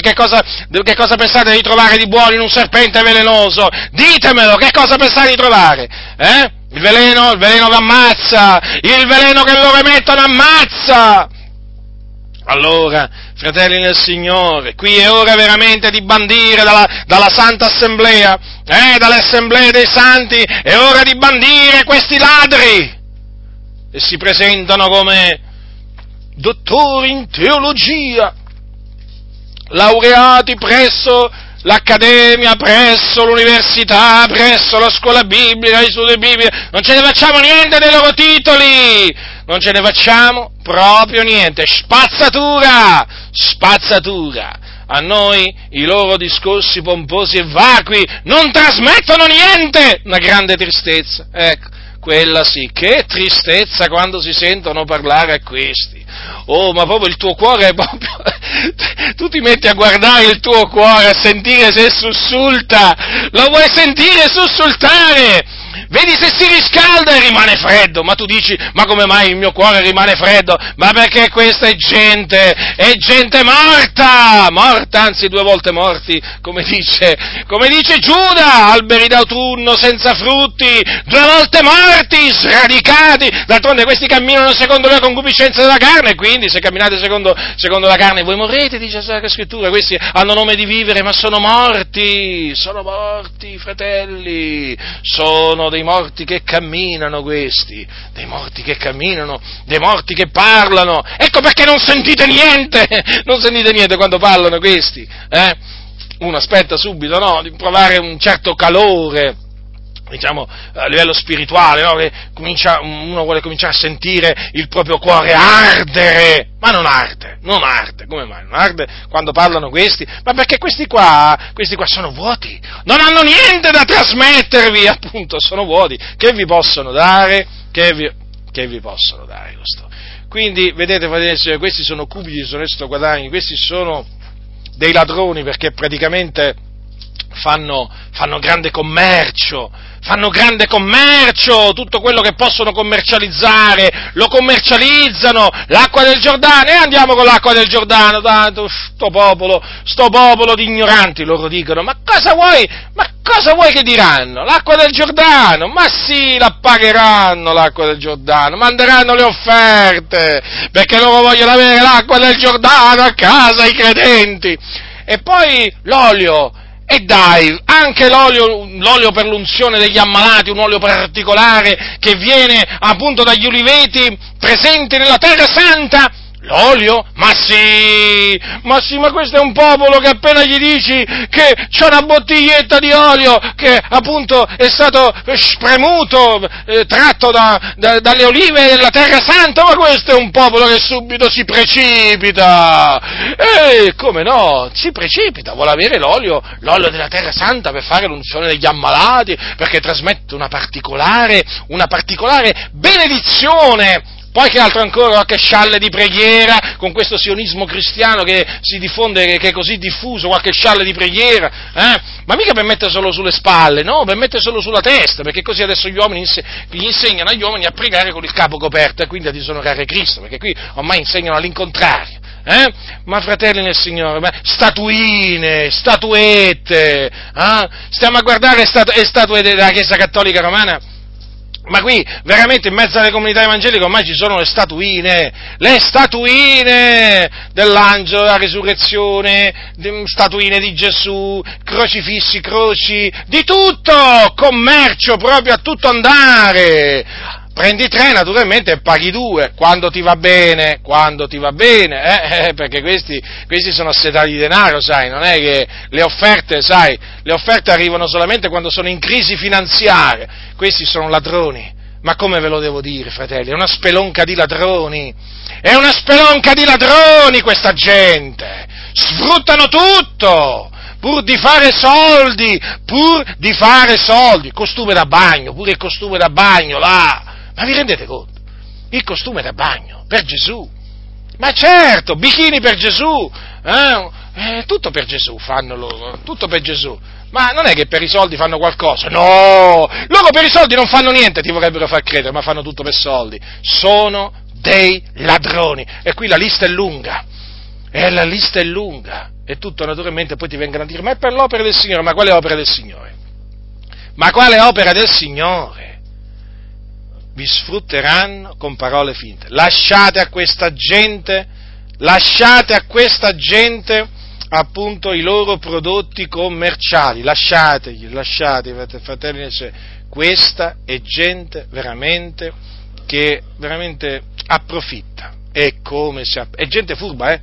che cosa pensate di trovare di buono in un serpente velenoso? Ditemelo, che cosa pensate di trovare? Il veleno che ammazza, il veleno che loro emettono ammazza. Allora, fratelli nel Signore, qui è ora veramente di bandire dalla Santa Assemblea, dalle Assemblee dei Santi, è ora di bandire questi ladri che si presentano come dottori in teologia, laureati presso l'accademia, presso l'università, presso la scuola biblica, gli studi biblici. Non ce ne facciamo niente dei loro titoli, non ce ne facciamo proprio niente, spazzatura, a noi i loro discorsi pomposi e vacui non trasmettono niente, una grande tristezza, ecco. Quella sì, che tristezza quando si sentono parlare a questi. Oh, ma proprio il tuo cuore è proprio... Tu ti metti a guardare il tuo cuore, a sentire se sussulta. Lo vuoi sentire sussultare? Vedi se si riscalda e rimane freddo. Ma tu dici, ma come mai il mio cuore rimane freddo? Ma perché questa è gente morta, anzi 2 volte morti, come dice Giuda, alberi d'autunno senza frutti, 2 volte morti, sradicati. D'altronde questi camminano secondo la concupiscenza della carne, quindi se camminate secondo la carne voi morrete, dice la Sacra Scrittura. Questi hanno nome di vivere, ma sono morti, fratelli, sono dei morti che camminano questi, dei morti che parlano. Ecco perché non sentite niente quando parlano questi, Uno aspetta subito, no, di provare un certo calore, diciamo, a livello spirituale, no, che uno vuole cominciare a sentire il proprio cuore ardere, ma non arde, come mai non arde quando parlano questi? Ma perché questi qua sono vuoti, non hanno niente da trasmettervi, appunto, sono vuoti, che vi possono dare questo? Quindi, vedete, questi sono cupidi, sono esito guadagni, questi sono dei ladroni, perché praticamente fanno grande commercio, tutto quello che possono commercializzare, lo commercializzano, l'acqua del Giordano, e andiamo con l'acqua del Giordano, tanto sto popolo di ignoranti, loro dicono, ma cosa vuoi che diranno? L'acqua del Giordano, ma sì, la pagheranno l'acqua del Giordano, manderanno le offerte, perché loro vogliono avere l'acqua del Giordano a casa i credenti, e poi l'olio. E dai, anche l'olio per l'unzione degli ammalati, un olio particolare che viene appunto dagli uliveti presenti nella Terra Santa, L'olio? Ma sì, ma questo è un popolo che appena gli dici che c'è una bottiglietta di olio che appunto è stato spremuto, tratto dalle olive della Terra Santa, ma questo è un popolo che subito si precipita. E come no? Si precipita, vuole avere l'olio della Terra Santa per fare l'unzione degli ammalati, perché trasmette una particolare benedizione. Poi che altro ancora? Qualche scialle di preghiera, con questo sionismo cristiano che si diffonde, che è così diffuso, qualche scialle di preghiera, eh? Ma mica per mettere solo sulle spalle, no? Per mettere solo sulla testa, perché così adesso gli uomini gli insegnano agli uomini a pregare con il capo coperto e quindi a disonorare Cristo, perché qui ormai insegnano all'incontrario. Eh? Ma fratelli nel Signore, ma statuine, statuette, eh? Stiamo a guardare statuette della Chiesa Cattolica Romana? Ma qui, veramente, in mezzo alle comunità evangeliche ormai ci sono le statuine dell'angelo, della risurrezione, statuine di Gesù, crocifissi, croci, di tutto, commercio proprio a tutto andare. Prendi 3 naturalmente e paghi 2, quando ti va bene, perché questi sono assetati di denaro, sai, non è che le offerte arrivano solamente quando sono in crisi finanziaria, questi sono ladroni, ma come ve lo devo dire, fratelli, è una spelonca di ladroni questa gente, sfruttano tutto, pur di fare soldi, pure il costume da bagno là. Ma vi rendete conto? Il costume da bagno, per Gesù. Ma certo, bikini per Gesù, tutto per Gesù fanno loro, tutto per Gesù. Ma non è che per i soldi fanno qualcosa, no! Loro per i soldi non fanno niente, ti vorrebbero far credere, ma fanno tutto per soldi. Sono dei ladroni. E qui la lista è lunga. E tutto naturalmente poi ti vengono a dire, ma è per l'opera del Signore, ma quale opera del Signore? Vi sfrutteranno con parole finte. Lasciate a questa gente appunto i loro prodotti commerciali, lasciate, fratelli, questa è gente che veramente approfitta, è gente furba, eh?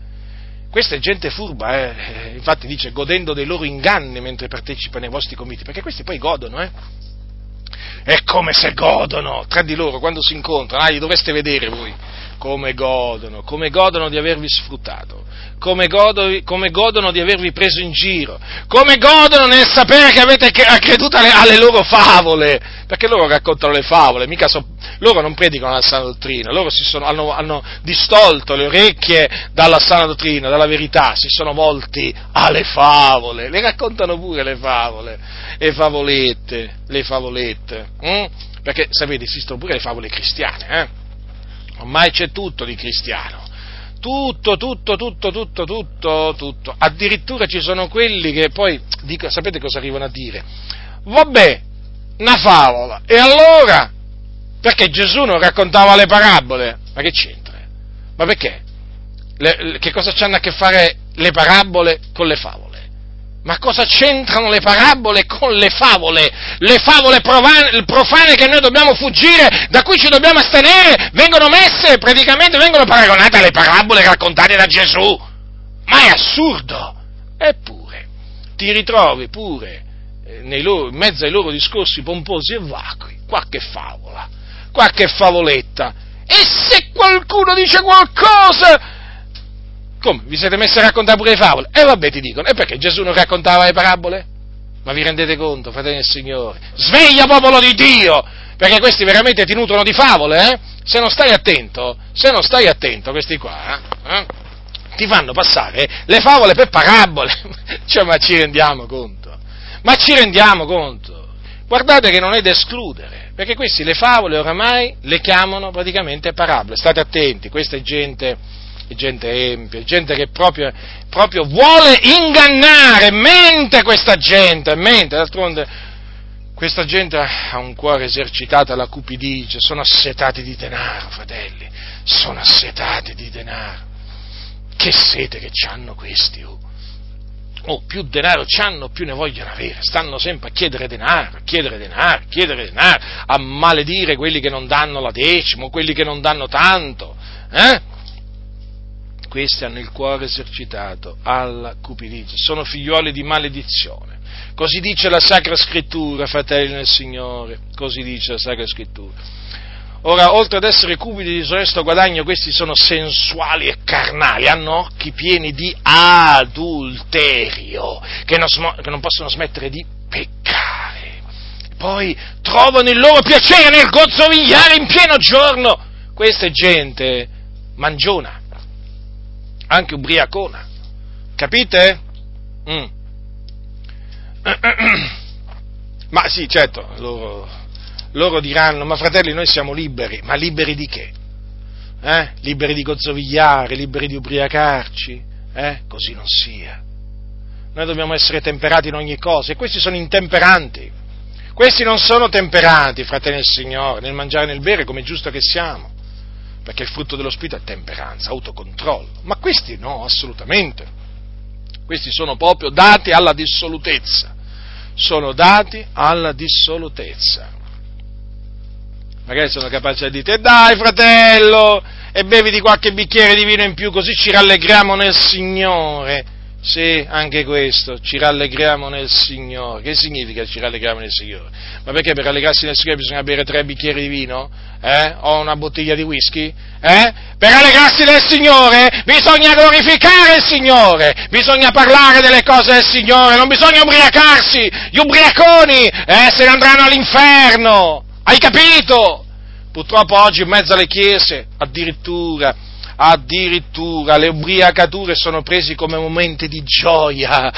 Questa è gente furba, eh? Infatti dice, godendo dei loro inganni mentre partecipano ai vostri comiti, perché questi poi godono, eh? È come se godono tra di loro quando si incontrano, li dovreste vedere voi, come godono di avervi sfruttato, come godono di avervi preso in giro, come godono nel sapere che avete creduto alle loro favole, perché loro raccontano le favole, loro non predicano la sana dottrina, loro hanno distolto le orecchie dalla sana dottrina, dalla verità, si sono volti alle favole, le raccontano pure le favole, le favolette, perché sapete esistono pure le favole cristiane, Ormai c'è tutto di cristiano, tutto, addirittura ci sono quelli che poi dicono, sapete cosa arrivano a dire? Vabbè, una favola, e allora? Perché Gesù non raccontava le parabole? Ma che c'entra? Ma perché? Che cosa c'hanno a che fare le parabole con le favole? Ma cosa c'entrano le parabole con le favole? Le favole profane che noi dobbiamo fuggire, da cui ci dobbiamo astenere, vengono paragonate alle parabole raccontate da Gesù. Ma è assurdo! Eppure, ti ritrovi pure in mezzo ai loro discorsi pomposi e vacui, qualche favola, qualche favoletta. E se qualcuno dice qualcosa... Come? Vi siete messi a raccontare pure le favole? E vabbè, ti dicono, e perché Gesù non raccontava le parabole? Ma vi rendete conto, fratelli del Signore? Sveglia, popolo di Dio! Perché questi veramente ti nutrono di favole, eh? Se non stai attento, questi qua, ti fanno passare le favole per parabole. Cioè, ma ci rendiamo conto? Guardate che non è da escludere, perché questi le favole oramai le chiamano praticamente parabole. State attenti, questa è gente empia, gente che proprio vuole ingannare, mente, d'altronde questa gente ha un cuore esercitato alla cupidigia, sono assetati di denaro, fratelli, che sete che c'hanno questi, più denaro c'hanno, più ne vogliono avere, stanno sempre a chiedere denaro, a maledire quelli che non danno la decima, quelli che non danno tanto, questi hanno il cuore esercitato alla cupidizia, sono figliuoli di maledizione. Così dice la Sacra Scrittura, fratelli nel Signore, così dice la Sacra Scrittura. Ora, oltre ad essere cupidi di disonesto guadagno, questi sono sensuali e carnali, hanno occhi pieni di adulterio, che non possono smettere di peccare. Poi trovano il loro piacere nel gozzovigliare in pieno giorno. Questa è gente mangiona, anche ubriacona, capite? Ma sì, certo, loro diranno: ma fratelli, noi siamo liberi. Ma liberi di che? Liberi di gozzovigliare, liberi di ubriacarci? Così non sia. Noi dobbiamo essere temperati in ogni cosa, e questi sono intemperanti. Questi non sono temperati, fratelli del Signore, nel mangiare e nel bere, come è giusto che siamo, perché il frutto dello Spirito è temperanza, autocontrollo. Ma questi no, assolutamente. Questi sono proprio dati alla dissolutezza. Sono dati alla dissolutezza. Magari sono capaci di dire: dai fratello, e bevi di qualche bicchiere di vino in più, così ci rallegriamo nel Signore. Sì, anche questo, ci rallegriamo nel Signore. Che significa ci rallegriamo nel Signore? Ma perché per rallegrarsi nel Signore bisogna bere 3 bicchieri di vino? O una bottiglia di whisky? Per rallegrarsi nel Signore bisogna glorificare il Signore, bisogna parlare delle cose del Signore, non bisogna ubriacarsi. Gli ubriaconi se ne andranno all'inferno. Hai capito? Purtroppo oggi in mezzo alle chiese addirittura le ubriacature sono prese come momenti di gioia,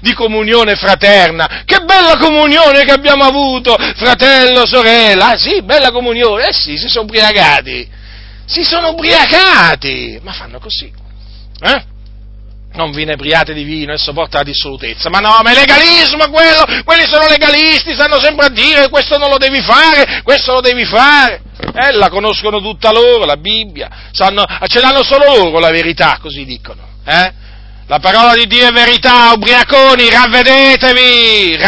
di comunione fraterna. Che bella comunione che abbiamo avuto, fratello, sorella. Ah sì, bella comunione. Sì, si sono ubriacati. Ma fanno così. Non vi inebriate di vino, esso porta alla dissolutezza. Ma no, ma è legalismo quello, quelli sono legalisti, stanno sempre a dire: questo non lo devi fare, questo lo devi fare. La conoscono tutta loro, la Bibbia, ce l'hanno solo loro la verità, così dicono. La parola di Dio è verità, ubriaconi, ravvedetevi,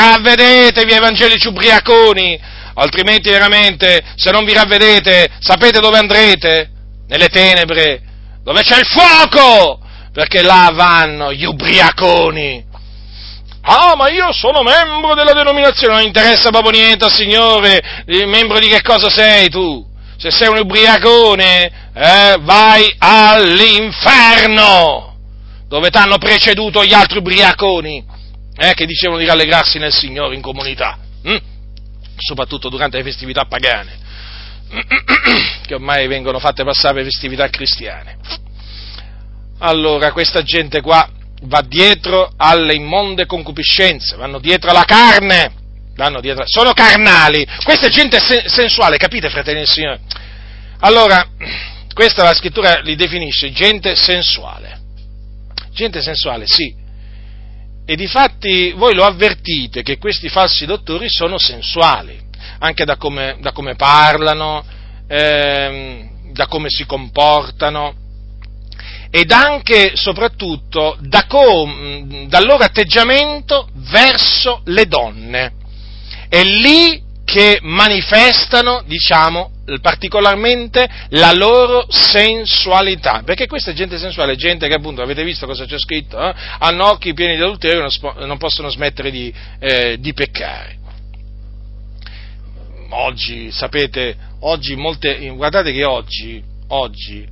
evangelici ubriaconi, altrimenti veramente, se non vi ravvedete, sapete dove andrete? Nelle tenebre, dove c'è il fuoco! Perché là vanno gli ubriaconi. Ah, ma io sono membro della denominazione, non interessa proprio niente al Signore, membro di che cosa sei tu? Se sei un ubriacone, vai all'inferno, dove t'hanno preceduto gli altri ubriaconi, che dicevano di rallegrarsi nel Signore in comunità, soprattutto durante le festività pagane, che ormai vengono fatte passare per festività cristiane. Allora, questa gente qua va dietro alle immonde concupiscenze, vanno dietro alla carne, sono carnali, questa è gente sensuale, capite, fratelli del Signore? Allora, questa la scrittura li definisce gente sensuale, sì, e difatti voi lo avvertite che questi falsi dottori sono sensuali, anche da come parlano, da come si comportano, ed anche, soprattutto, dal loro atteggiamento verso le donne. È lì che manifestano, particolarmente la loro sensualità, perché questa gente sensuale è gente che, appunto, avete visto cosa c'è scritto, hanno occhi pieni di adulterio e non possono smettere di peccare. Oggi, sapete, guardate che oggi in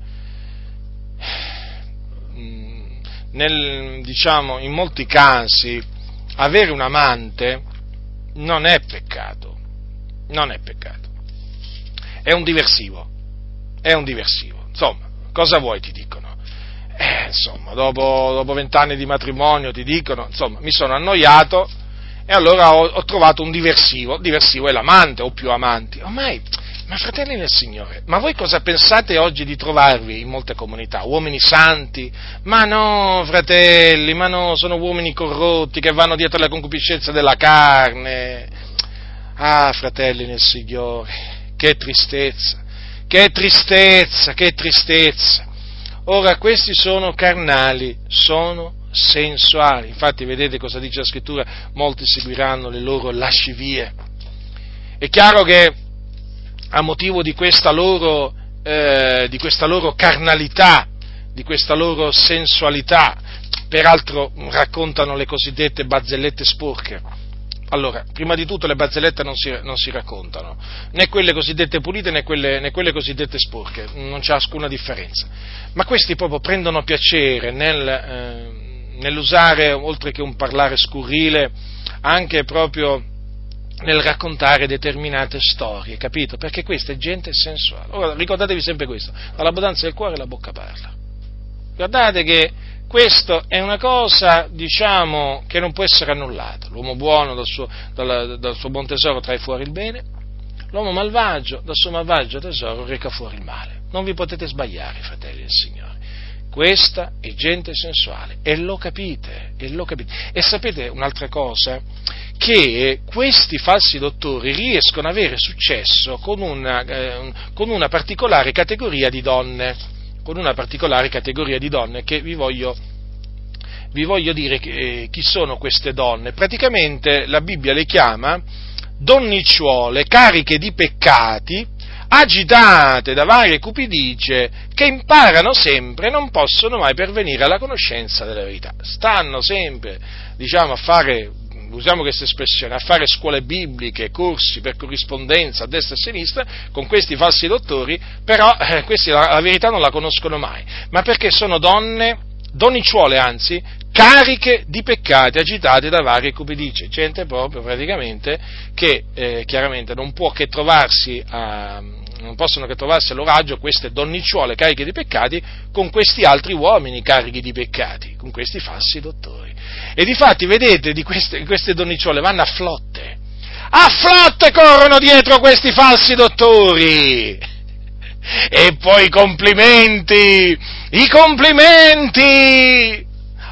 molti casi avere un amante non è peccato, è un diversivo, insomma, cosa vuoi ti dicono? Insomma, dopo 20 anni di matrimonio ti dicono: insomma, mi sono annoiato e allora ho trovato un diversivo. Diversivo è l'amante o più amanti ormai. Ma fratelli del Signore, ma voi cosa pensate oggi di trovarvi in molte comunità? Uomini santi? Ma no, fratelli, ma no, sono uomini corrotti che vanno dietro alle concupiscenze della carne. Ah, fratelli nel Signore, che tristezza. Ora, questi sono carnali, sono sensuali. Infatti, vedete cosa dice la Scrittura? Molti seguiranno le loro lascivie. È chiaro che a motivo di questa loro carnalità, di questa loro sensualità, peraltro raccontano le cosiddette barzellette sporche. Allora, prima di tutto le barzellette non si raccontano, né quelle cosiddette pulite né quelle cosiddette sporche, non c'è alcuna differenza. Ma questi proprio prendono piacere nell'usare, oltre che un parlare scurrile, anche proprio nel raccontare determinate storie, capito? Perché questa è gente sensuale. Ora, ricordatevi sempre questo, dall'abbondanza del cuore la bocca parla. Guardate che questa è una cosa, diciamo, che non può essere annullata. L'uomo buono dal suo buon tesoro trae fuori il bene, l'uomo malvagio dal suo malvagio tesoro reca fuori il male. Non vi potete sbagliare, fratelli del Signore. Questa è gente sensuale, e lo capite. E sapete un'altra cosa? Che questi falsi dottori riescono ad avere successo con una particolare categoria di donne. Con una particolare categoria di donne che vi voglio dire chi sono queste donne. Praticamente la Bibbia le chiama donnicciuole, cariche di peccati, agitate da varie cupidicie, che imparano sempre e non possono mai pervenire alla conoscenza della verità. Stanno sempre, diciamo, a fare, usiamo questa espressione, a fare scuole bibliche, corsi per corrispondenza a destra e a sinistra con questi falsi dottori, però questi la verità non la conoscono mai, ma perché sono donnicciuole, anzi, cariche di peccati, agitate da varie cupidicie, gente proprio praticamente che chiaramente non possono che trovarsi all'oraggio queste donnicciuole cariche di peccati con questi altri uomini carichi di peccati, con questi falsi dottori. E difatti, vedete, di queste donnicciuole vanno a flotte corrono dietro questi falsi dottori. E poi i complimenti!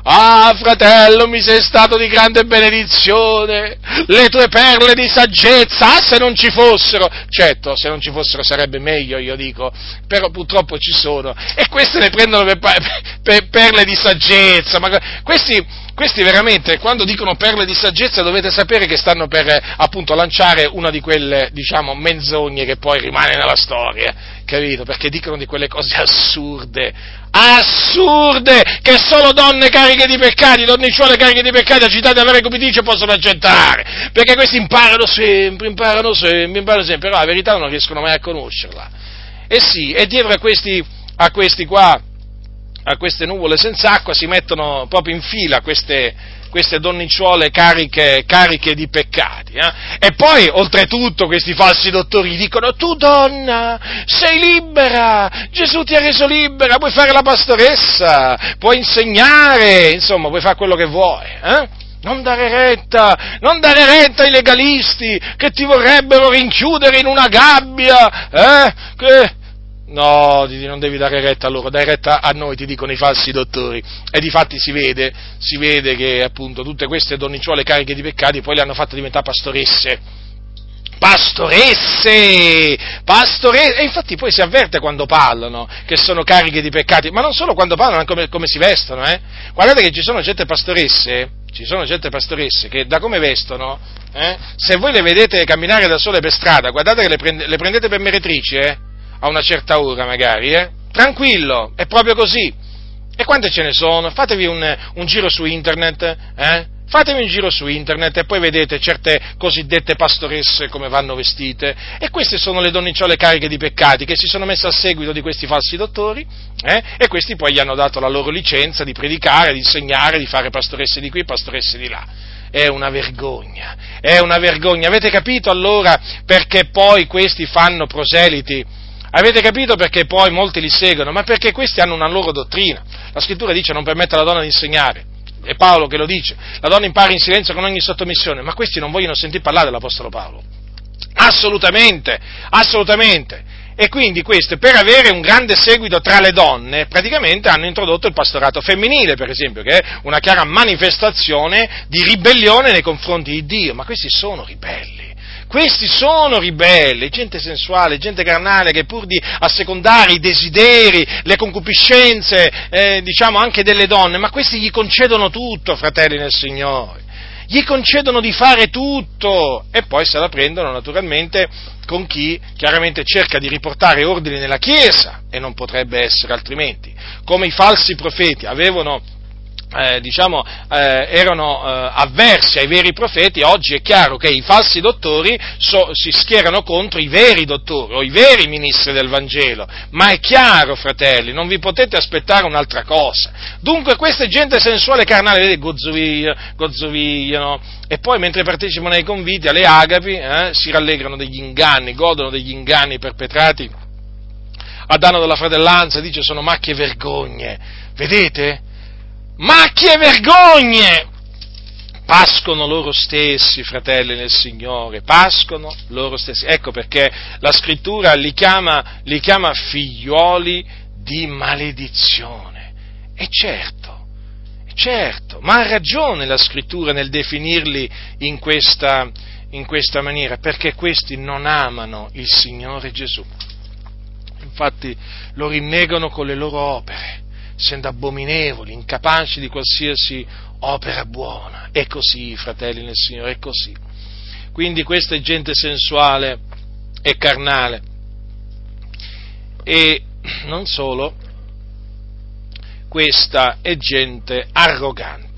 Ah, fratello, mi sei stato di grande benedizione, le tue perle di saggezza, se non ci fossero, certo, se non ci fossero sarebbe meglio, io dico, però purtroppo ci sono, e queste le prendono per perle di saggezza, ma questi veramente, quando dicono perle di saggezza, dovete sapere che stanno per, appunto, lanciare una di quelle, diciamo, menzogne che poi rimane nella storia, capito? Perché dicono di quelle cose assurde, che solo donne cariche di peccati, donnicciuole cariche di peccati, agitate da varie cupidicie possono accettare, perché questi imparano sempre, però la verità non riescono mai a conoscerla. E sì, e dietro a queste nuvole senza acqua si mettono proprio in fila queste donnicciuole cariche di peccati, eh? E poi oltretutto questi falsi dottori dicono: tu donna sei libera, Gesù ti ha reso libera, puoi fare la pastoressa, puoi insegnare, insomma puoi fare quello che vuoi, eh? Non dare retta ai legalisti che ti vorrebbero rinchiudere in una gabbia, eh? No, non devi dare retta a loro, dai retta a noi, ti dicono i falsi dottori. E difatti si vede che appunto tutte queste donnicciuole cariche di peccati poi le hanno fatte diventare pastoresse, e infatti poi si avverte quando parlano che sono cariche di peccati, ma non solo quando parlano, anche come si vestono, eh? Guardate che ci sono gente pastoresse che da come vestono, se voi le vedete camminare da sole per strada, guardate che le prendete per meretrici, a una certa ora magari, tranquillo, è proprio così. E quante ce ne sono? Fatevi un giro su internet, Fatevi un giro su internet e poi vedete certe cosiddette pastoresse come vanno vestite. E queste sono le donnicciole cariche di peccati che si sono messe a seguito di questi falsi dottori, e questi poi gli hanno dato la loro licenza di predicare, di insegnare, di fare pastoresse di qui, pastoresse di là. È una vergogna. Avete capito allora perché poi questi fanno proseliti? Avete capito perché poi molti li seguono? Ma perché questi hanno una loro dottrina. La scrittura dice: non permette alla donna di insegnare. È Paolo che lo dice. La donna impara in silenzio con ogni sottomissione. Ma questi non vogliono sentir parlare dell'apostolo Paolo. Assolutamente. E quindi queste, per avere un grande seguito tra le donne, praticamente hanno introdotto il pastorato femminile, per esempio, che è una chiara manifestazione di ribellione nei confronti di Dio. Ma questi sono ribelli. Questi sono ribelli, gente sensuale, gente carnale che pur di assecondare i desideri, le concupiscenze, diciamo anche delle donne, ma questi gli concedono tutto, fratelli nel Signore, gli concedono di fare tutto e poi se la prendono naturalmente con chi chiaramente cerca di riportare ordine nella Chiesa. e non potrebbe essere altrimenti. Come i falsi profeti erano avversi ai veri profeti, oggi è chiaro che i falsi dottori si schierano contro i veri dottori o i veri ministri del Vangelo, ma è chiaro, fratelli, non vi potete aspettare un'altra cosa. Dunque questa è gente sensuale e carnale, vedete, gozzovigliano, e poi mentre partecipano ai conviti, alle agapi, si rallegrano degli inganni, godono degli inganni perpetrati a danno della fratellanza, dice sono macchie e vergogne, vedete? Macchie e vergogne! Pascono loro stessi, fratelli nel Signore, pascono loro stessi. Ecco perché la Scrittura li chiama figlioli di maledizione. E certo, ma ha ragione la Scrittura nel definirli in questa maniera, perché questi non amano il Signore Gesù. Infatti lo rinnegano con le loro opere, essendo abominevoli, incapaci di qualsiasi opera buona. È così, fratelli nel Signore, è così. Quindi questa è gente sensuale e carnale. E non solo, questa è gente arrogante.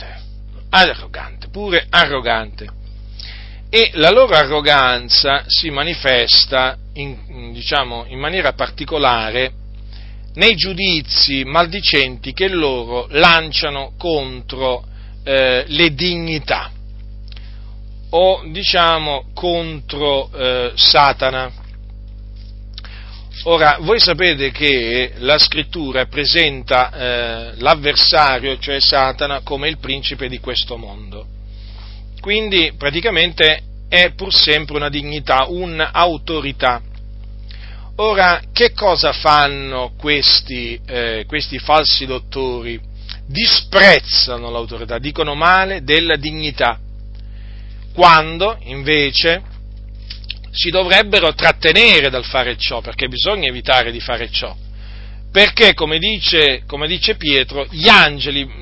E la loro arroganza si manifesta in maniera particolare nei giudizi maldicenti che loro lanciano contro le dignità, o contro Satana. Ora, voi sapete che la Scrittura presenta l'avversario, cioè Satana, come il principe di questo mondo. Quindi, praticamente, è pur sempre una dignità, un'autorità. Ora, che cosa fanno questi falsi dottori? Disprezzano l'autorità, dicono male della dignità, quando invece si dovrebbero trattenere dal fare ciò, perché bisogna evitare di fare ciò, perché come dice Pietro,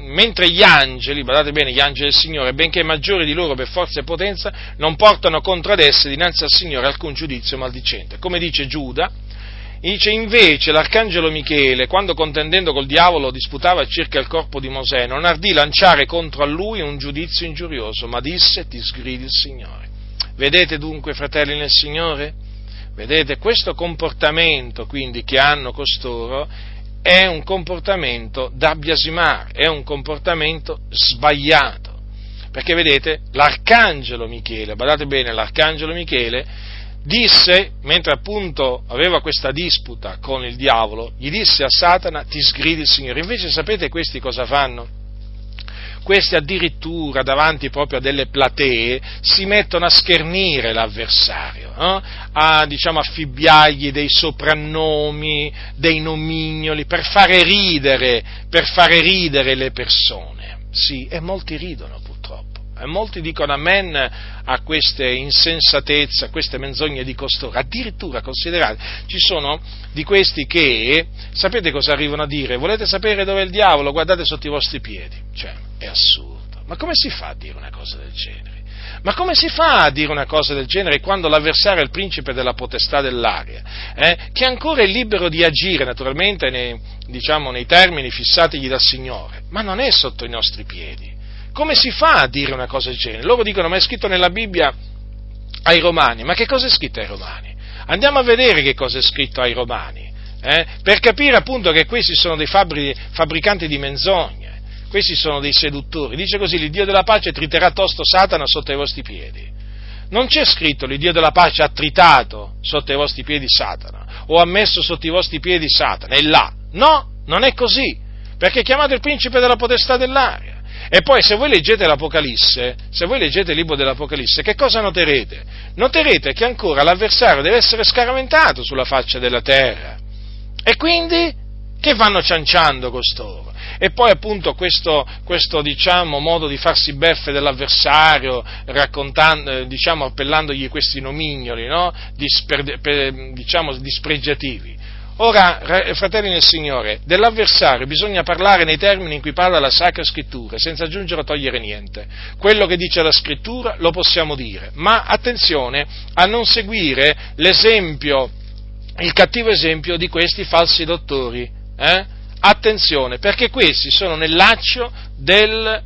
mentre gli angeli, badate bene, gli angeli del Signore, benché maggiori di loro per forza e potenza, non portano contro ad essi dinanzi al Signore alcun giudizio maldicente. Come dice Giuda, dice: invece l'arcangelo Michele, quando contendendo col diavolo disputava circa il corpo di Mosè, non ardì lanciare contro a lui un giudizio ingiurioso, ma disse: ti sgridi il Signore. Vedete dunque, fratelli nel Signore? Vedete, questo comportamento quindi che hanno costoro è un comportamento da biasimare, è un comportamento sbagliato. Perché vedete, l'arcangelo Michele, badate bene, l'arcangelo Michele disse, mentre appunto aveva questa disputa con il diavolo, gli disse a Satana: ti sgridi il Signore. Invece sapete questi cosa fanno? Questi addirittura davanti proprio a delle platee si mettono a schernire l'avversario, affibbiargli dei soprannomi, dei nomignoli, per fare ridere le persone. Sì, e molti ridono purtroppo, e molti dicono amen a queste insensatezze, a queste menzogne di costoro. Addirittura, considerate, ci sono di questi che, sapete cosa arrivano a dire? Volete sapere dove è il diavolo? Guardate sotto i vostri piedi. Cioè, è assurdo. Ma come si fa a dire una cosa del genere? Ma come si fa a dire una cosa del genere quando l'avversario è il principe della potestà dell'aria, che ancora è libero di agire naturalmente nei termini fissatigli dal Signore, ma non è sotto i nostri piedi? Come si fa a dire una cosa del genere? Loro dicono: ma è scritto nella Bibbia ai Romani. Ma che cosa è scritto ai Romani? Andiamo a vedere che cosa è scritto ai Romani, per capire appunto che questi sono dei fabbricanti di menzogne, questi sono dei seduttori. Dice così: l'Iddio della pace triterà tosto Satana sotto i vostri piedi. Non c'è scritto l'Iddio della pace ha tritato sotto i vostri piedi Satana, o ha messo sotto i vostri piedi Satana, è là. No, non è così, perché è chiamato il principe della potestà dell'aria. E poi se voi leggete l'Apocalisse, se voi leggete il libro dell'Apocalisse, che cosa noterete? Noterete che ancora l'avversario deve essere scaraventato sulla faccia della terra. E quindi che vanno cianciando costoro? E poi appunto questo modo di farsi beffe dell'avversario, raccontando, appellandogli questi nomignoli, no? Dispregiativi. Ora, fratelli nel Signore, dell'avversario bisogna parlare nei termini in cui parla la Sacra Scrittura, senza aggiungere o togliere niente. Quello che dice la Scrittura lo possiamo dire, ma attenzione a non seguire l'esempio il cattivo esempio di questi falsi dottori. Attenzione, perché questi sono nel laccio del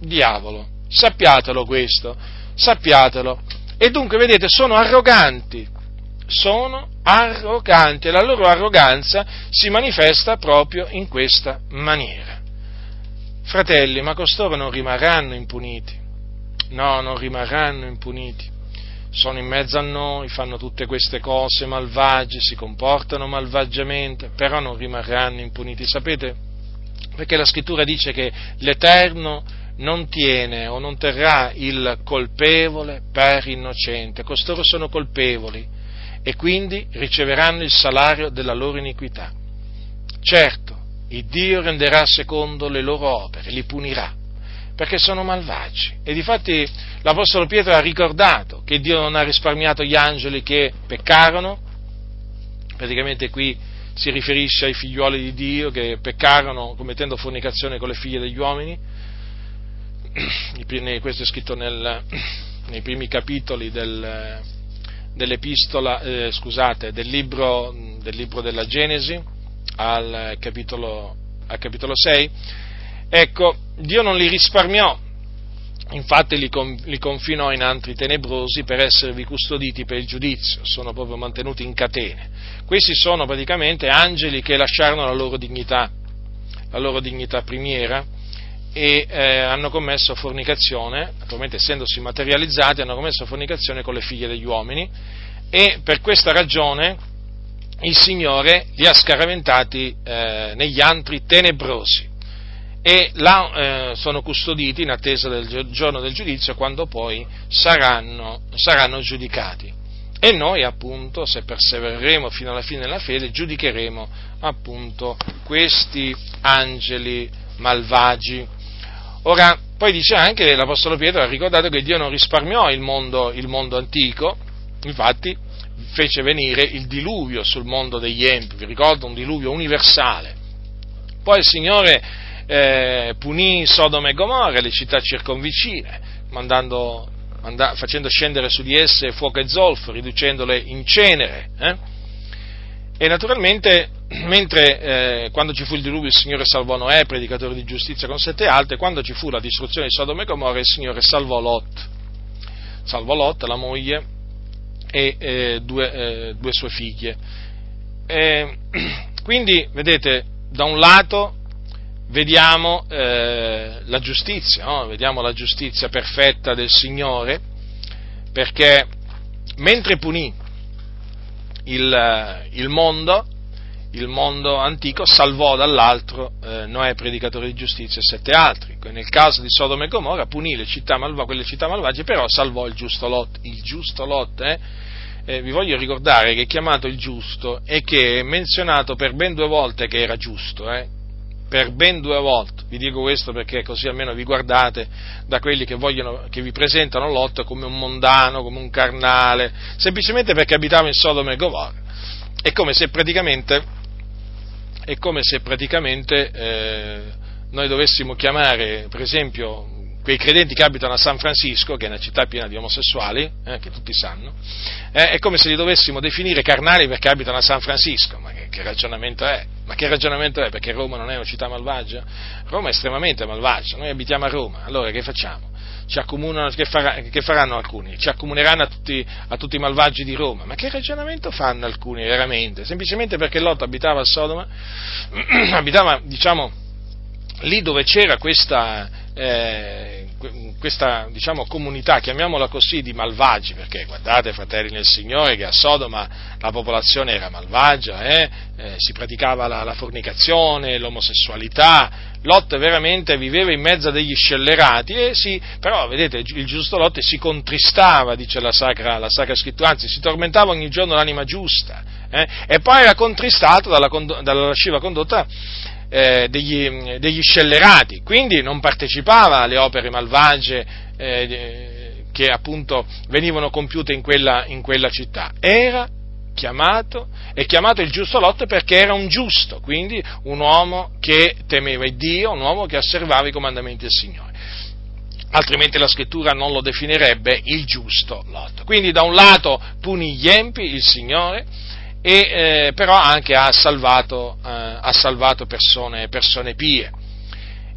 diavolo. Sappiatelo questo, sappiatelo. E dunque, vedete, sono arroganti. Sono arroganti, e la loro arroganza si manifesta proprio in questa maniera. Fratelli, ma costoro non rimarranno impuniti. No, non rimarranno impuniti. Sono in mezzo a noi, fanno tutte queste cose malvagie, si comportano malvagiamente, però non rimarranno impuniti. Sapete? Perché la Scrittura dice che l'Eterno non tiene o non terrà il colpevole per innocente. Costoro sono colpevoli e quindi riceveranno il salario della loro iniquità. Certo, il Dio renderà secondo le loro opere, li punirà, perché sono malvagi. E difatti l'Apostolo Pietro ha ricordato che Dio non ha risparmiato gli angeli che peccarono, praticamente qui si riferisce ai figliuoli di Dio che peccarono commettendo fornicazione con le figlie degli uomini, questo è scritto nei primi capitoli del libro della Genesi al capitolo 6. Ecco, Dio non li risparmiò, infatti li confinò in antri tenebrosi per esservi custoditi per il giudizio, sono proprio mantenuti in catene. Questi sono praticamente angeli che lasciarono la loro dignità primiera e hanno commesso fornicazione, naturalmente essendosi materializzati, hanno commesso fornicazione con le figlie degli uomini, e per questa ragione il Signore li ha scaraventati negli antri tenebrosi e là sono custoditi in attesa del giorno del giudizio, quando poi saranno giudicati. E noi, appunto, se persevereremo fino alla fine della fede, giudicheremo appunto questi angeli malvagi. Ora, poi dice anche l'Apostolo Pietro, ha ricordato che Dio non risparmiò il mondo antico, infatti fece venire il diluvio sul mondo degli empi, vi ricordo, un diluvio universale. Poi il Signore punì Sodoma e Gomorra, le città circonvicine, facendo scendere su di esse fuoco e zolfo, riducendole in cenere. E naturalmente, mentre quando ci fu il diluvio il Signore salvò Noè, predicatore di giustizia, con sette alte, quando ci fu la distruzione di Sodoma e Gomorra il Signore salvò Lot, la moglie e due sue figlie. Quindi, vedete, da un lato vediamo la giustizia, no? Vediamo la giustizia perfetta del Signore, perché mentre punì il mondo antico, salvò dall'altro Noè, predicatore di giustizia, e sette altri. Nel caso di Sodoma e Gomorra punì quelle città malvagie, però salvò il giusto Lot. Vi voglio ricordare che è chiamato il giusto e che è menzionato per ben due volte che era giusto, per ben due volte. Vi dico questo perché così almeno vi guardate da quelli che vi presentano Lot come un mondano, come un carnale, semplicemente perché abitava in Sodoma e Gomorra. È come se praticamente noi dovessimo chiamare, per esempio, quei credenti che abitano a San Francisco, che è una città piena di omosessuali, che tutti sanno, è come se li dovessimo definire carnali perché abitano a San Francisco. Ma che ragionamento è? Ma che ragionamento è? Perché Roma non è una città malvagia? Roma è estremamente malvagia, noi abitiamo a Roma, allora che facciamo? Che faranno alcuni? Ci accomuneranno a tutti i malvagi di Roma. Ma che ragionamento fanno alcuni veramente? Semplicemente perché Lot abitava a Sodoma, abitava, diciamo, lì dove c'era questa, diciamo, comunità, chiamiamola così, di malvagi, perché guardate, fratelli nel Signore, che a Sodoma la popolazione era malvagia, si praticava la fornicazione, l'omosessualità. Lot veramente viveva in mezzo a degli scellerati, però vedete, il giusto Lot si contristava, dice la Sacra Scrittura, anzi si tormentava ogni giorno l'anima giusta, e poi era contristato dalla lasciva condotta degli scellerati, quindi non partecipava alle opere malvagie che appunto venivano compiute in quella città. È chiamato il giusto Lot perché era un giusto, quindi un uomo che temeva Dio, un uomo che osservava i comandamenti del Signore, altrimenti la Scrittura non lo definirebbe il giusto Lot. Quindi da un lato punì gli empi, il Signore, però anche ha salvato persone pie.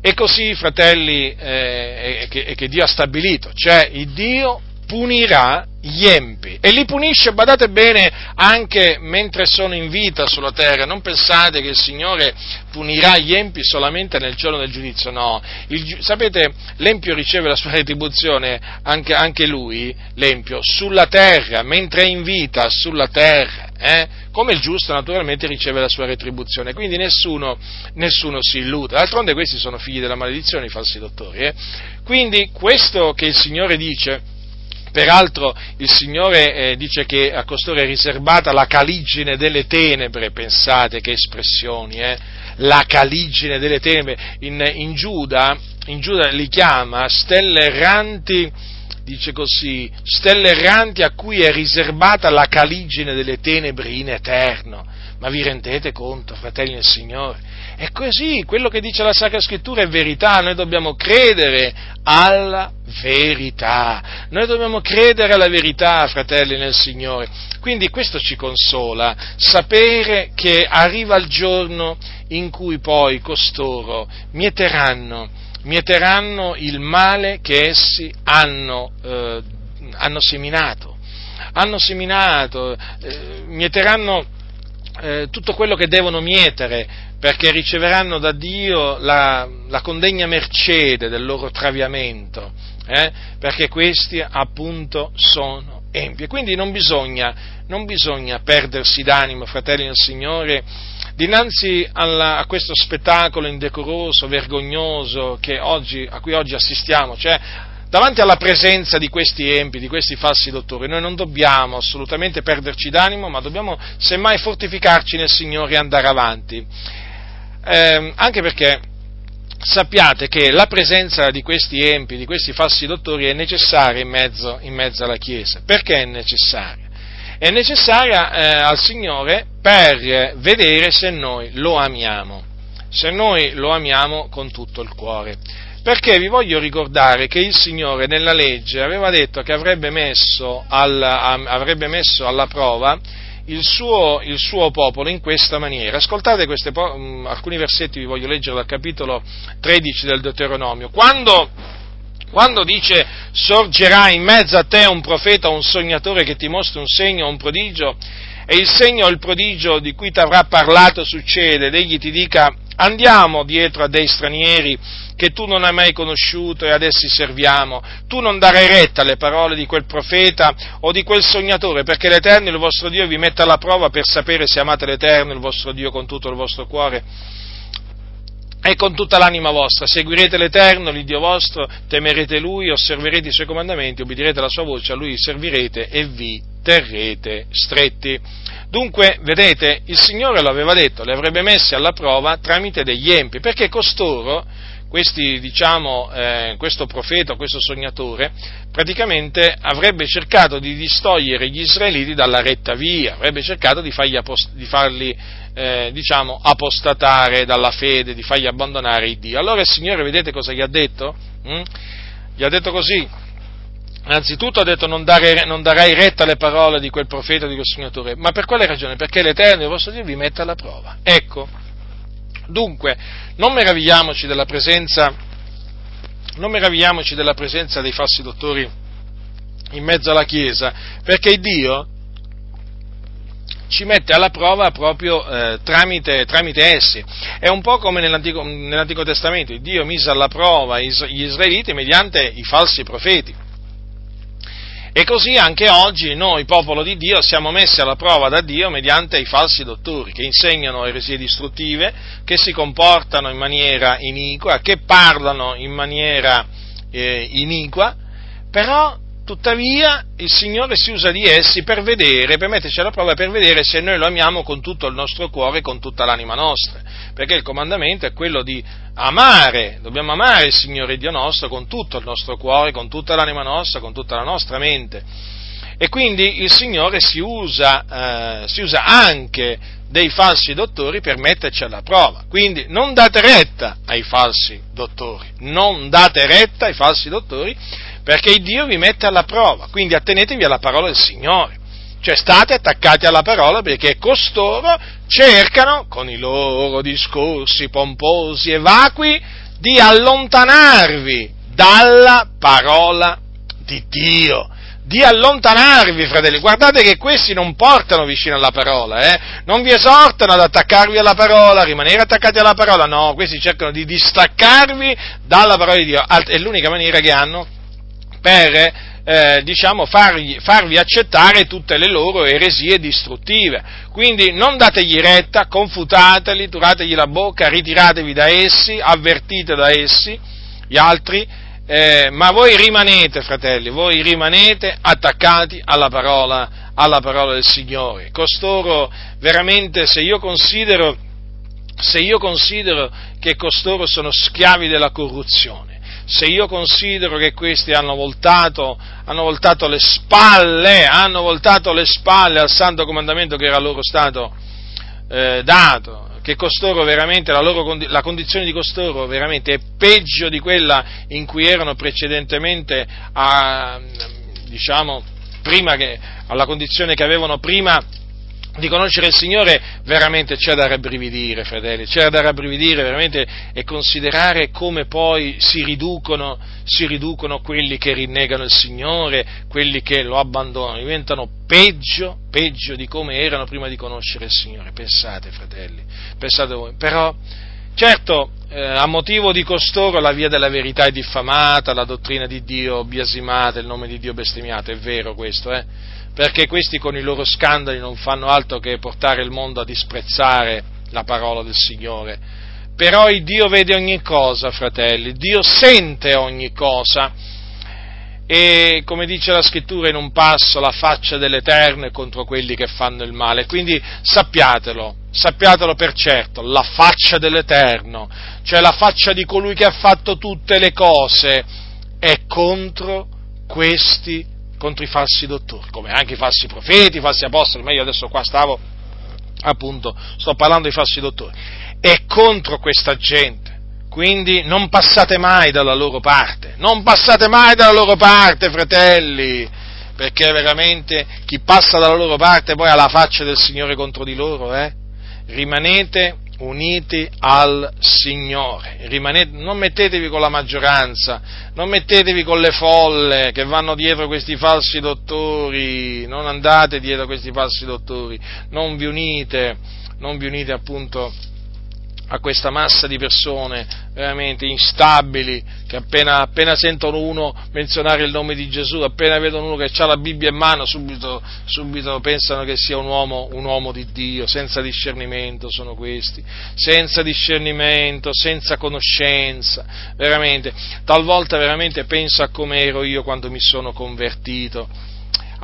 E così, fratelli, che Dio ha stabilito, cioè il Dio punirà gli empi, e li punisce, badate bene, anche mentre sono in vita sulla terra. Non pensate che il Signore punirà gli empi solamente nel giorno del giudizio, no. Sapete, l'empio riceve la sua retribuzione, anche lui, l'empio, sulla terra, mentre è in vita, sulla terra, come il giusto naturalmente riceve la sua retribuzione, quindi nessuno si illuda. D'altronde questi sono figli della maledizione, i falsi dottori, Quindi questo che il Signore dice. Peraltro il Signore dice che a costoro è riservata la caligine delle tenebre. Pensate che espressioni, la caligine delle tenebre. In Giuda li chiama stelle erranti, dice così, stelle erranti a cui è riservata la caligine delle tenebre in eterno. Ma vi rendete conto, fratelli del Signore? È così, quello che dice la Sacra Scrittura è verità, noi dobbiamo credere alla verità, fratelli nel Signore. Quindi questo ci consola, sapere che arriva il giorno in cui poi costoro mieteranno il male che essi hanno seminato, mieteranno tutto quello che devono mietere, perché riceveranno da Dio la condegna mercede del loro traviamento, perché questi appunto sono empi. Quindi non bisogna perdersi d'animo, fratelli del Signore, dinanzi a questo spettacolo indecoroso, vergognoso a cui oggi assistiamo, cioè davanti alla presenza di questi empi, di questi falsi dottori, noi non dobbiamo assolutamente perderci d'animo, ma dobbiamo semmai fortificarci nel Signore e andare avanti. Anche perché sappiate che la presenza di questi empi, di questi falsi dottori, è necessaria in mezzo alla Chiesa. Perché è necessaria? È necessaria al Signore per vedere se noi lo amiamo, con tutto il cuore. Perché vi voglio ricordare che il Signore nella legge aveva detto che avrebbe messo alla prova il suo popolo in questa maniera. Ascoltate alcuni versetti, vi voglio leggere dal capitolo 13 del Deuteronomio. Quando dice sorgerà in mezzo a te un profeta o un sognatore che ti mostri un segno o un prodigio, e il segno o il prodigio di cui ti avrà parlato succede ed egli ti dica andiamo dietro a dei stranieri che tu non hai mai conosciuto e ad essi serviamo, tu non darai retta alle parole di quel profeta o di quel sognatore, perché l'Eterno il vostro Dio vi mette alla prova per sapere se amate l'Eterno il vostro Dio con tutto il vostro cuore e con tutta l'anima vostra. Seguirete l'Eterno, l'Iddio vostro, temerete Lui, osserverete i Suoi comandamenti, obbedirete alla Sua voce, a Lui servirete e vi terrete stretti. Dunque, vedete, il Signore lo aveva detto, le avrebbe messe alla prova tramite degli empi, perché costoro, questo profeta, questo sognatore, praticamente avrebbe cercato di distogliere gli israeliti dalla retta via, avrebbe cercato di farli apostatare dalla fede, di fargli abbandonare il Dio. Allora il Signore, vedete cosa gli ha detto? Gli ha detto così, innanzitutto ha detto non darai retta alle parole di quel profeta, di quel sognatore, ma per quale ragione? Perché l'Eterno, il vostro Dio, vi mette alla prova. Ecco. Dunque, non meravigliamoci della presenza dei falsi dottori in mezzo alla Chiesa, perché Dio ci mette alla prova proprio tramite essi. È un po' come nell'Antico Testamento, Dio mise alla prova gli israeliti mediante i falsi profeti. E così anche oggi noi, popolo di Dio, siamo messi alla prova da Dio mediante i falsi dottori, che insegnano eresie distruttive, che si comportano in maniera iniqua, che parlano in maniera iniqua, però tuttavia il Signore si usa di essi per metterci alla prova, per vedere se noi lo amiamo con tutto il nostro cuore e con tutta l'anima nostra, perché il comandamento è quello di amare, dobbiamo amare il Signore Dio nostro con tutto il nostro cuore, con tutta l'anima nostra, con tutta la nostra mente. E quindi il Signore si usa anche dei falsi dottori per metterci alla prova. Quindi non date retta ai falsi dottori, perché Dio vi mette alla prova, quindi attenetevi alla parola del Signore. Cioè state attaccati alla parola, perché costoro cercano, con i loro discorsi pomposi e vacui, di allontanarvi dalla parola di Dio. Di allontanarvi, fratelli, guardate che questi non portano vicino alla parola, non vi esortano ad attaccarvi alla parola, a rimanere attaccati alla parola, no, questi cercano di distaccarvi dalla parola di Dio, è l'unica maniera che hanno per, farvi accettare tutte le loro eresie distruttive. Quindi non dategli retta, confutateli, turategli la bocca, ritiratevi da essi, avvertite da essi gli altri, ma voi rimanete, fratelli, voi rimanete attaccati alla parola del Signore. Costoro, veramente, se io considero che costoro sono schiavi della corruzione, se io considero che questi hanno voltato le spalle al santo comandamento che era loro stato dato, che costoro veramente, la condizione di costoro veramente è peggio di quella in cui erano precedentemente, alla condizione che avevano prima di conoscere il Signore, veramente c'è da rabbrividire, fratelli, c'è da rabbrividire veramente, e considerare come poi si riducono quelli che rinnegano il Signore, quelli che lo abbandonano, diventano peggio di come erano prima di conoscere il Signore. Pensate, fratelli, pensate voi. Però, certo, a motivo di costoro la via della verità è diffamata, la dottrina di Dio biasimata, il nome di Dio bestemmiato, è vero questo, perché questi con i loro scandali non fanno altro che portare il mondo a disprezzare la parola del Signore. Però il Dio vede ogni cosa, fratelli, Dio sente ogni cosa, e come dice la Scrittura in un passo, la faccia dell'Eterno è contro quelli che fanno il male. Quindi sappiatelo per certo, la faccia dell'Eterno, cioè la faccia di colui che ha fatto tutte le cose, è contro i falsi dottori, come anche i falsi profeti, i falsi apostoli, ma io adesso qua sto parlando dei falsi dottori, è contro questa gente. Quindi non passate mai dalla loro parte, fratelli, perché veramente chi passa dalla loro parte poi ha la faccia del Signore contro di loro, Rimanete uniti al Signore, non mettetevi con la maggioranza, non mettetevi con le folle che vanno dietro questi falsi dottori, non andate dietro questi falsi dottori, non vi unite appunto a questa massa di persone veramente instabili, che appena sentono uno menzionare il nome di Gesù, appena vedono uno che ha la Bibbia in mano, subito pensano che sia un uomo di Dio. Senza discernimento sono questi, senza conoscenza, veramente. Talvolta veramente penso a come ero io quando mi sono convertito.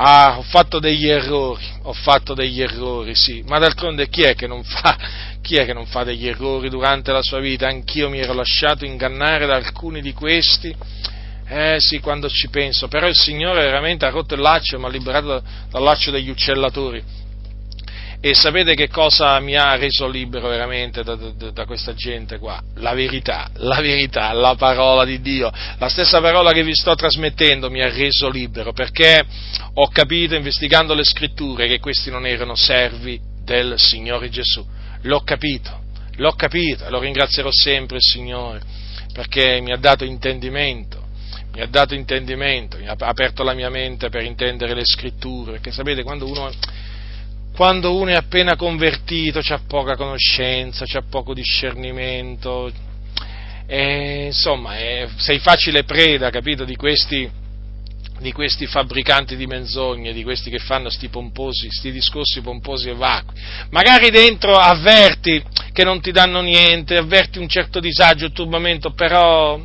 Ah, ho fatto degli errori, sì, ma d'altronde chi è che non fa degli errori durante la sua vita? Anch'io mi ero lasciato ingannare da alcuni di questi, sì, quando ci penso, però il Signore veramente ha rotto il laccio e mi ha liberato dal laccio degli uccellatori, e sapete che cosa mi ha reso libero veramente da questa gente qua? La verità, la parola di Dio, la stessa parola che vi sto trasmettendo mi ha reso libero, perché ho capito investigando le Scritture che questi non erano servi del Signore Gesù. L'ho capito, e lo ringrazierò sempre il Signore, perché mi ha dato intendimento, mi ha aperto la mia mente per intendere le Scritture, perché sapete, quando uno è appena convertito c'ha poca conoscenza, c'ha poco discernimento, e, insomma, sei facile preda, capito, di questi fabbricanti di menzogne, di questi che fanno sti discorsi pomposi e vacui. Magari dentro avverti che non ti danno niente, avverti un certo disagio, un turbamento, però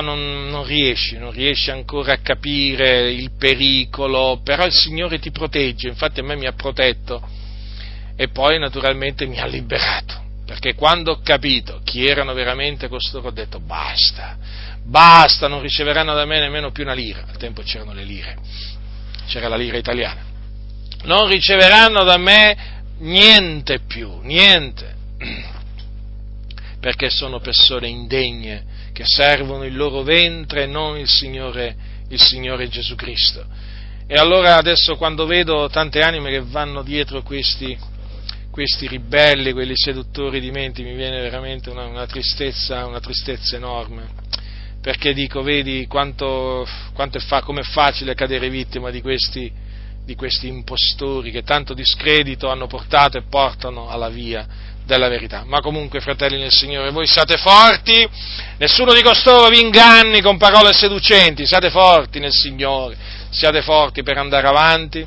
non riesci ancora a capire il pericolo, però il Signore ti protegge, infatti a me mi ha protetto, e poi naturalmente mi ha liberato, perché quando ho capito chi erano veramente costoro ho detto basta, non riceveranno da me nemmeno più una lira, al tempo c'erano le lire, c'era la lira italiana, non riceveranno da me niente più, perché sono persone indegne, che servono il loro ventre e non il Signore Gesù Cristo. E allora adesso quando vedo tante anime che vanno dietro questi ribelli, quelli seduttori di menti, mi viene veramente una tristezza enorme, perché dico, vedi com'è facile cadere vittima di questi impostori che tanto discredito hanno portato e portano alla via della verità. Ma comunque, fratelli nel Signore, voi state forti, nessuno di costoro vi inganni con parole seducenti, siate forti nel Signore, siate forti per andare avanti,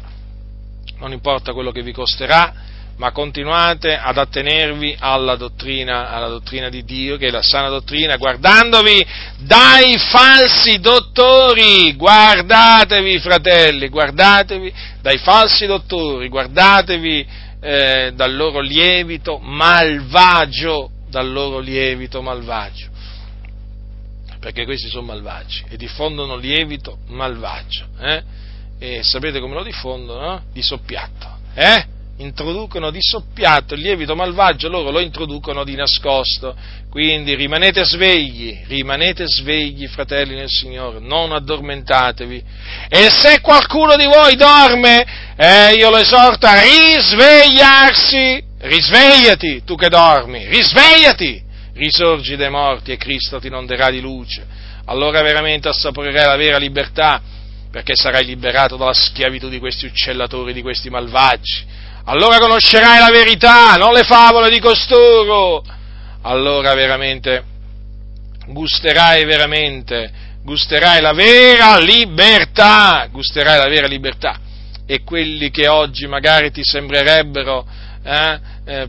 non importa quello che vi costerà, ma continuate ad attenervi alla dottrina di Dio, che è la sana dottrina, guardandovi dai falsi dottori. Guardatevi, fratelli, guardatevi dai falsi dottori, guardatevi dal loro lievito malvagio, perché questi sono malvagi e diffondono lievito malvagio, e sapete come lo diffondono? No? Di soppiatto, introducono di soppiatto il lievito malvagio, loro lo introducono di nascosto. Quindi rimanete svegli, fratelli nel Signore, non addormentatevi, e se qualcuno di voi dorme, io lo esorto a risvegliarsi. Risvegliati tu che dormi, risvegliati, risorgi dai morti e Cristo ti inonderà di luce. Allora veramente assaporerai la vera libertà, perché sarai liberato dalla schiavitù di questi uccellatori, di questi malvagi. Allora conoscerai la verità, non le favole di costoro. Allora veramente gusterai la vera libertà, e quelli che oggi magari ti sembrerebbero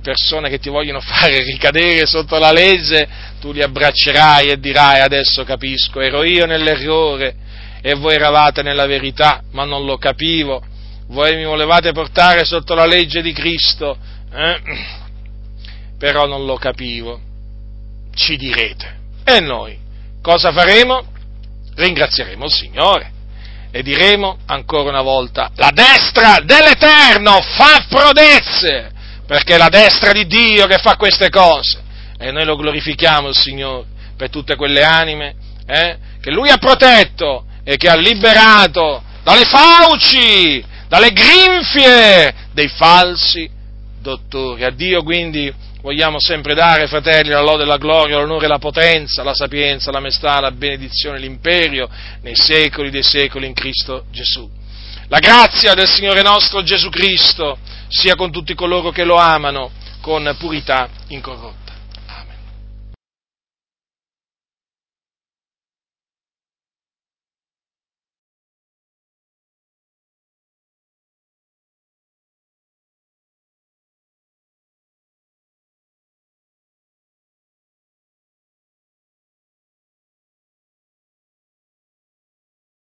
persone che ti vogliono fare ricadere sotto la legge, tu li abbraccerai e dirai: adesso capisco, ero io nell'errore e voi eravate nella verità, ma non lo capivo. Voi mi volevate portare sotto la legge di Cristo, però non lo capivo, ci direte. E noi cosa faremo? Ringrazieremo il Signore e diremo ancora una volta: la destra dell'Eterno fa prodezze, perché è la destra di Dio che fa queste cose. E noi lo glorifichiamo il Signore per tutte quelle anime che Lui ha protetto e che ha liberato dalle fauci, dalle grinfie dei falsi dottori. A Dio quindi vogliamo sempre dare, fratelli, la lode, la gloria, l'onore, la potenza, la sapienza, la maestà, la benedizione, l'imperio, nei secoli dei secoli in Cristo Gesù. La grazia del Signore nostro Gesù Cristo sia con tutti coloro che lo amano con purità incorrotta.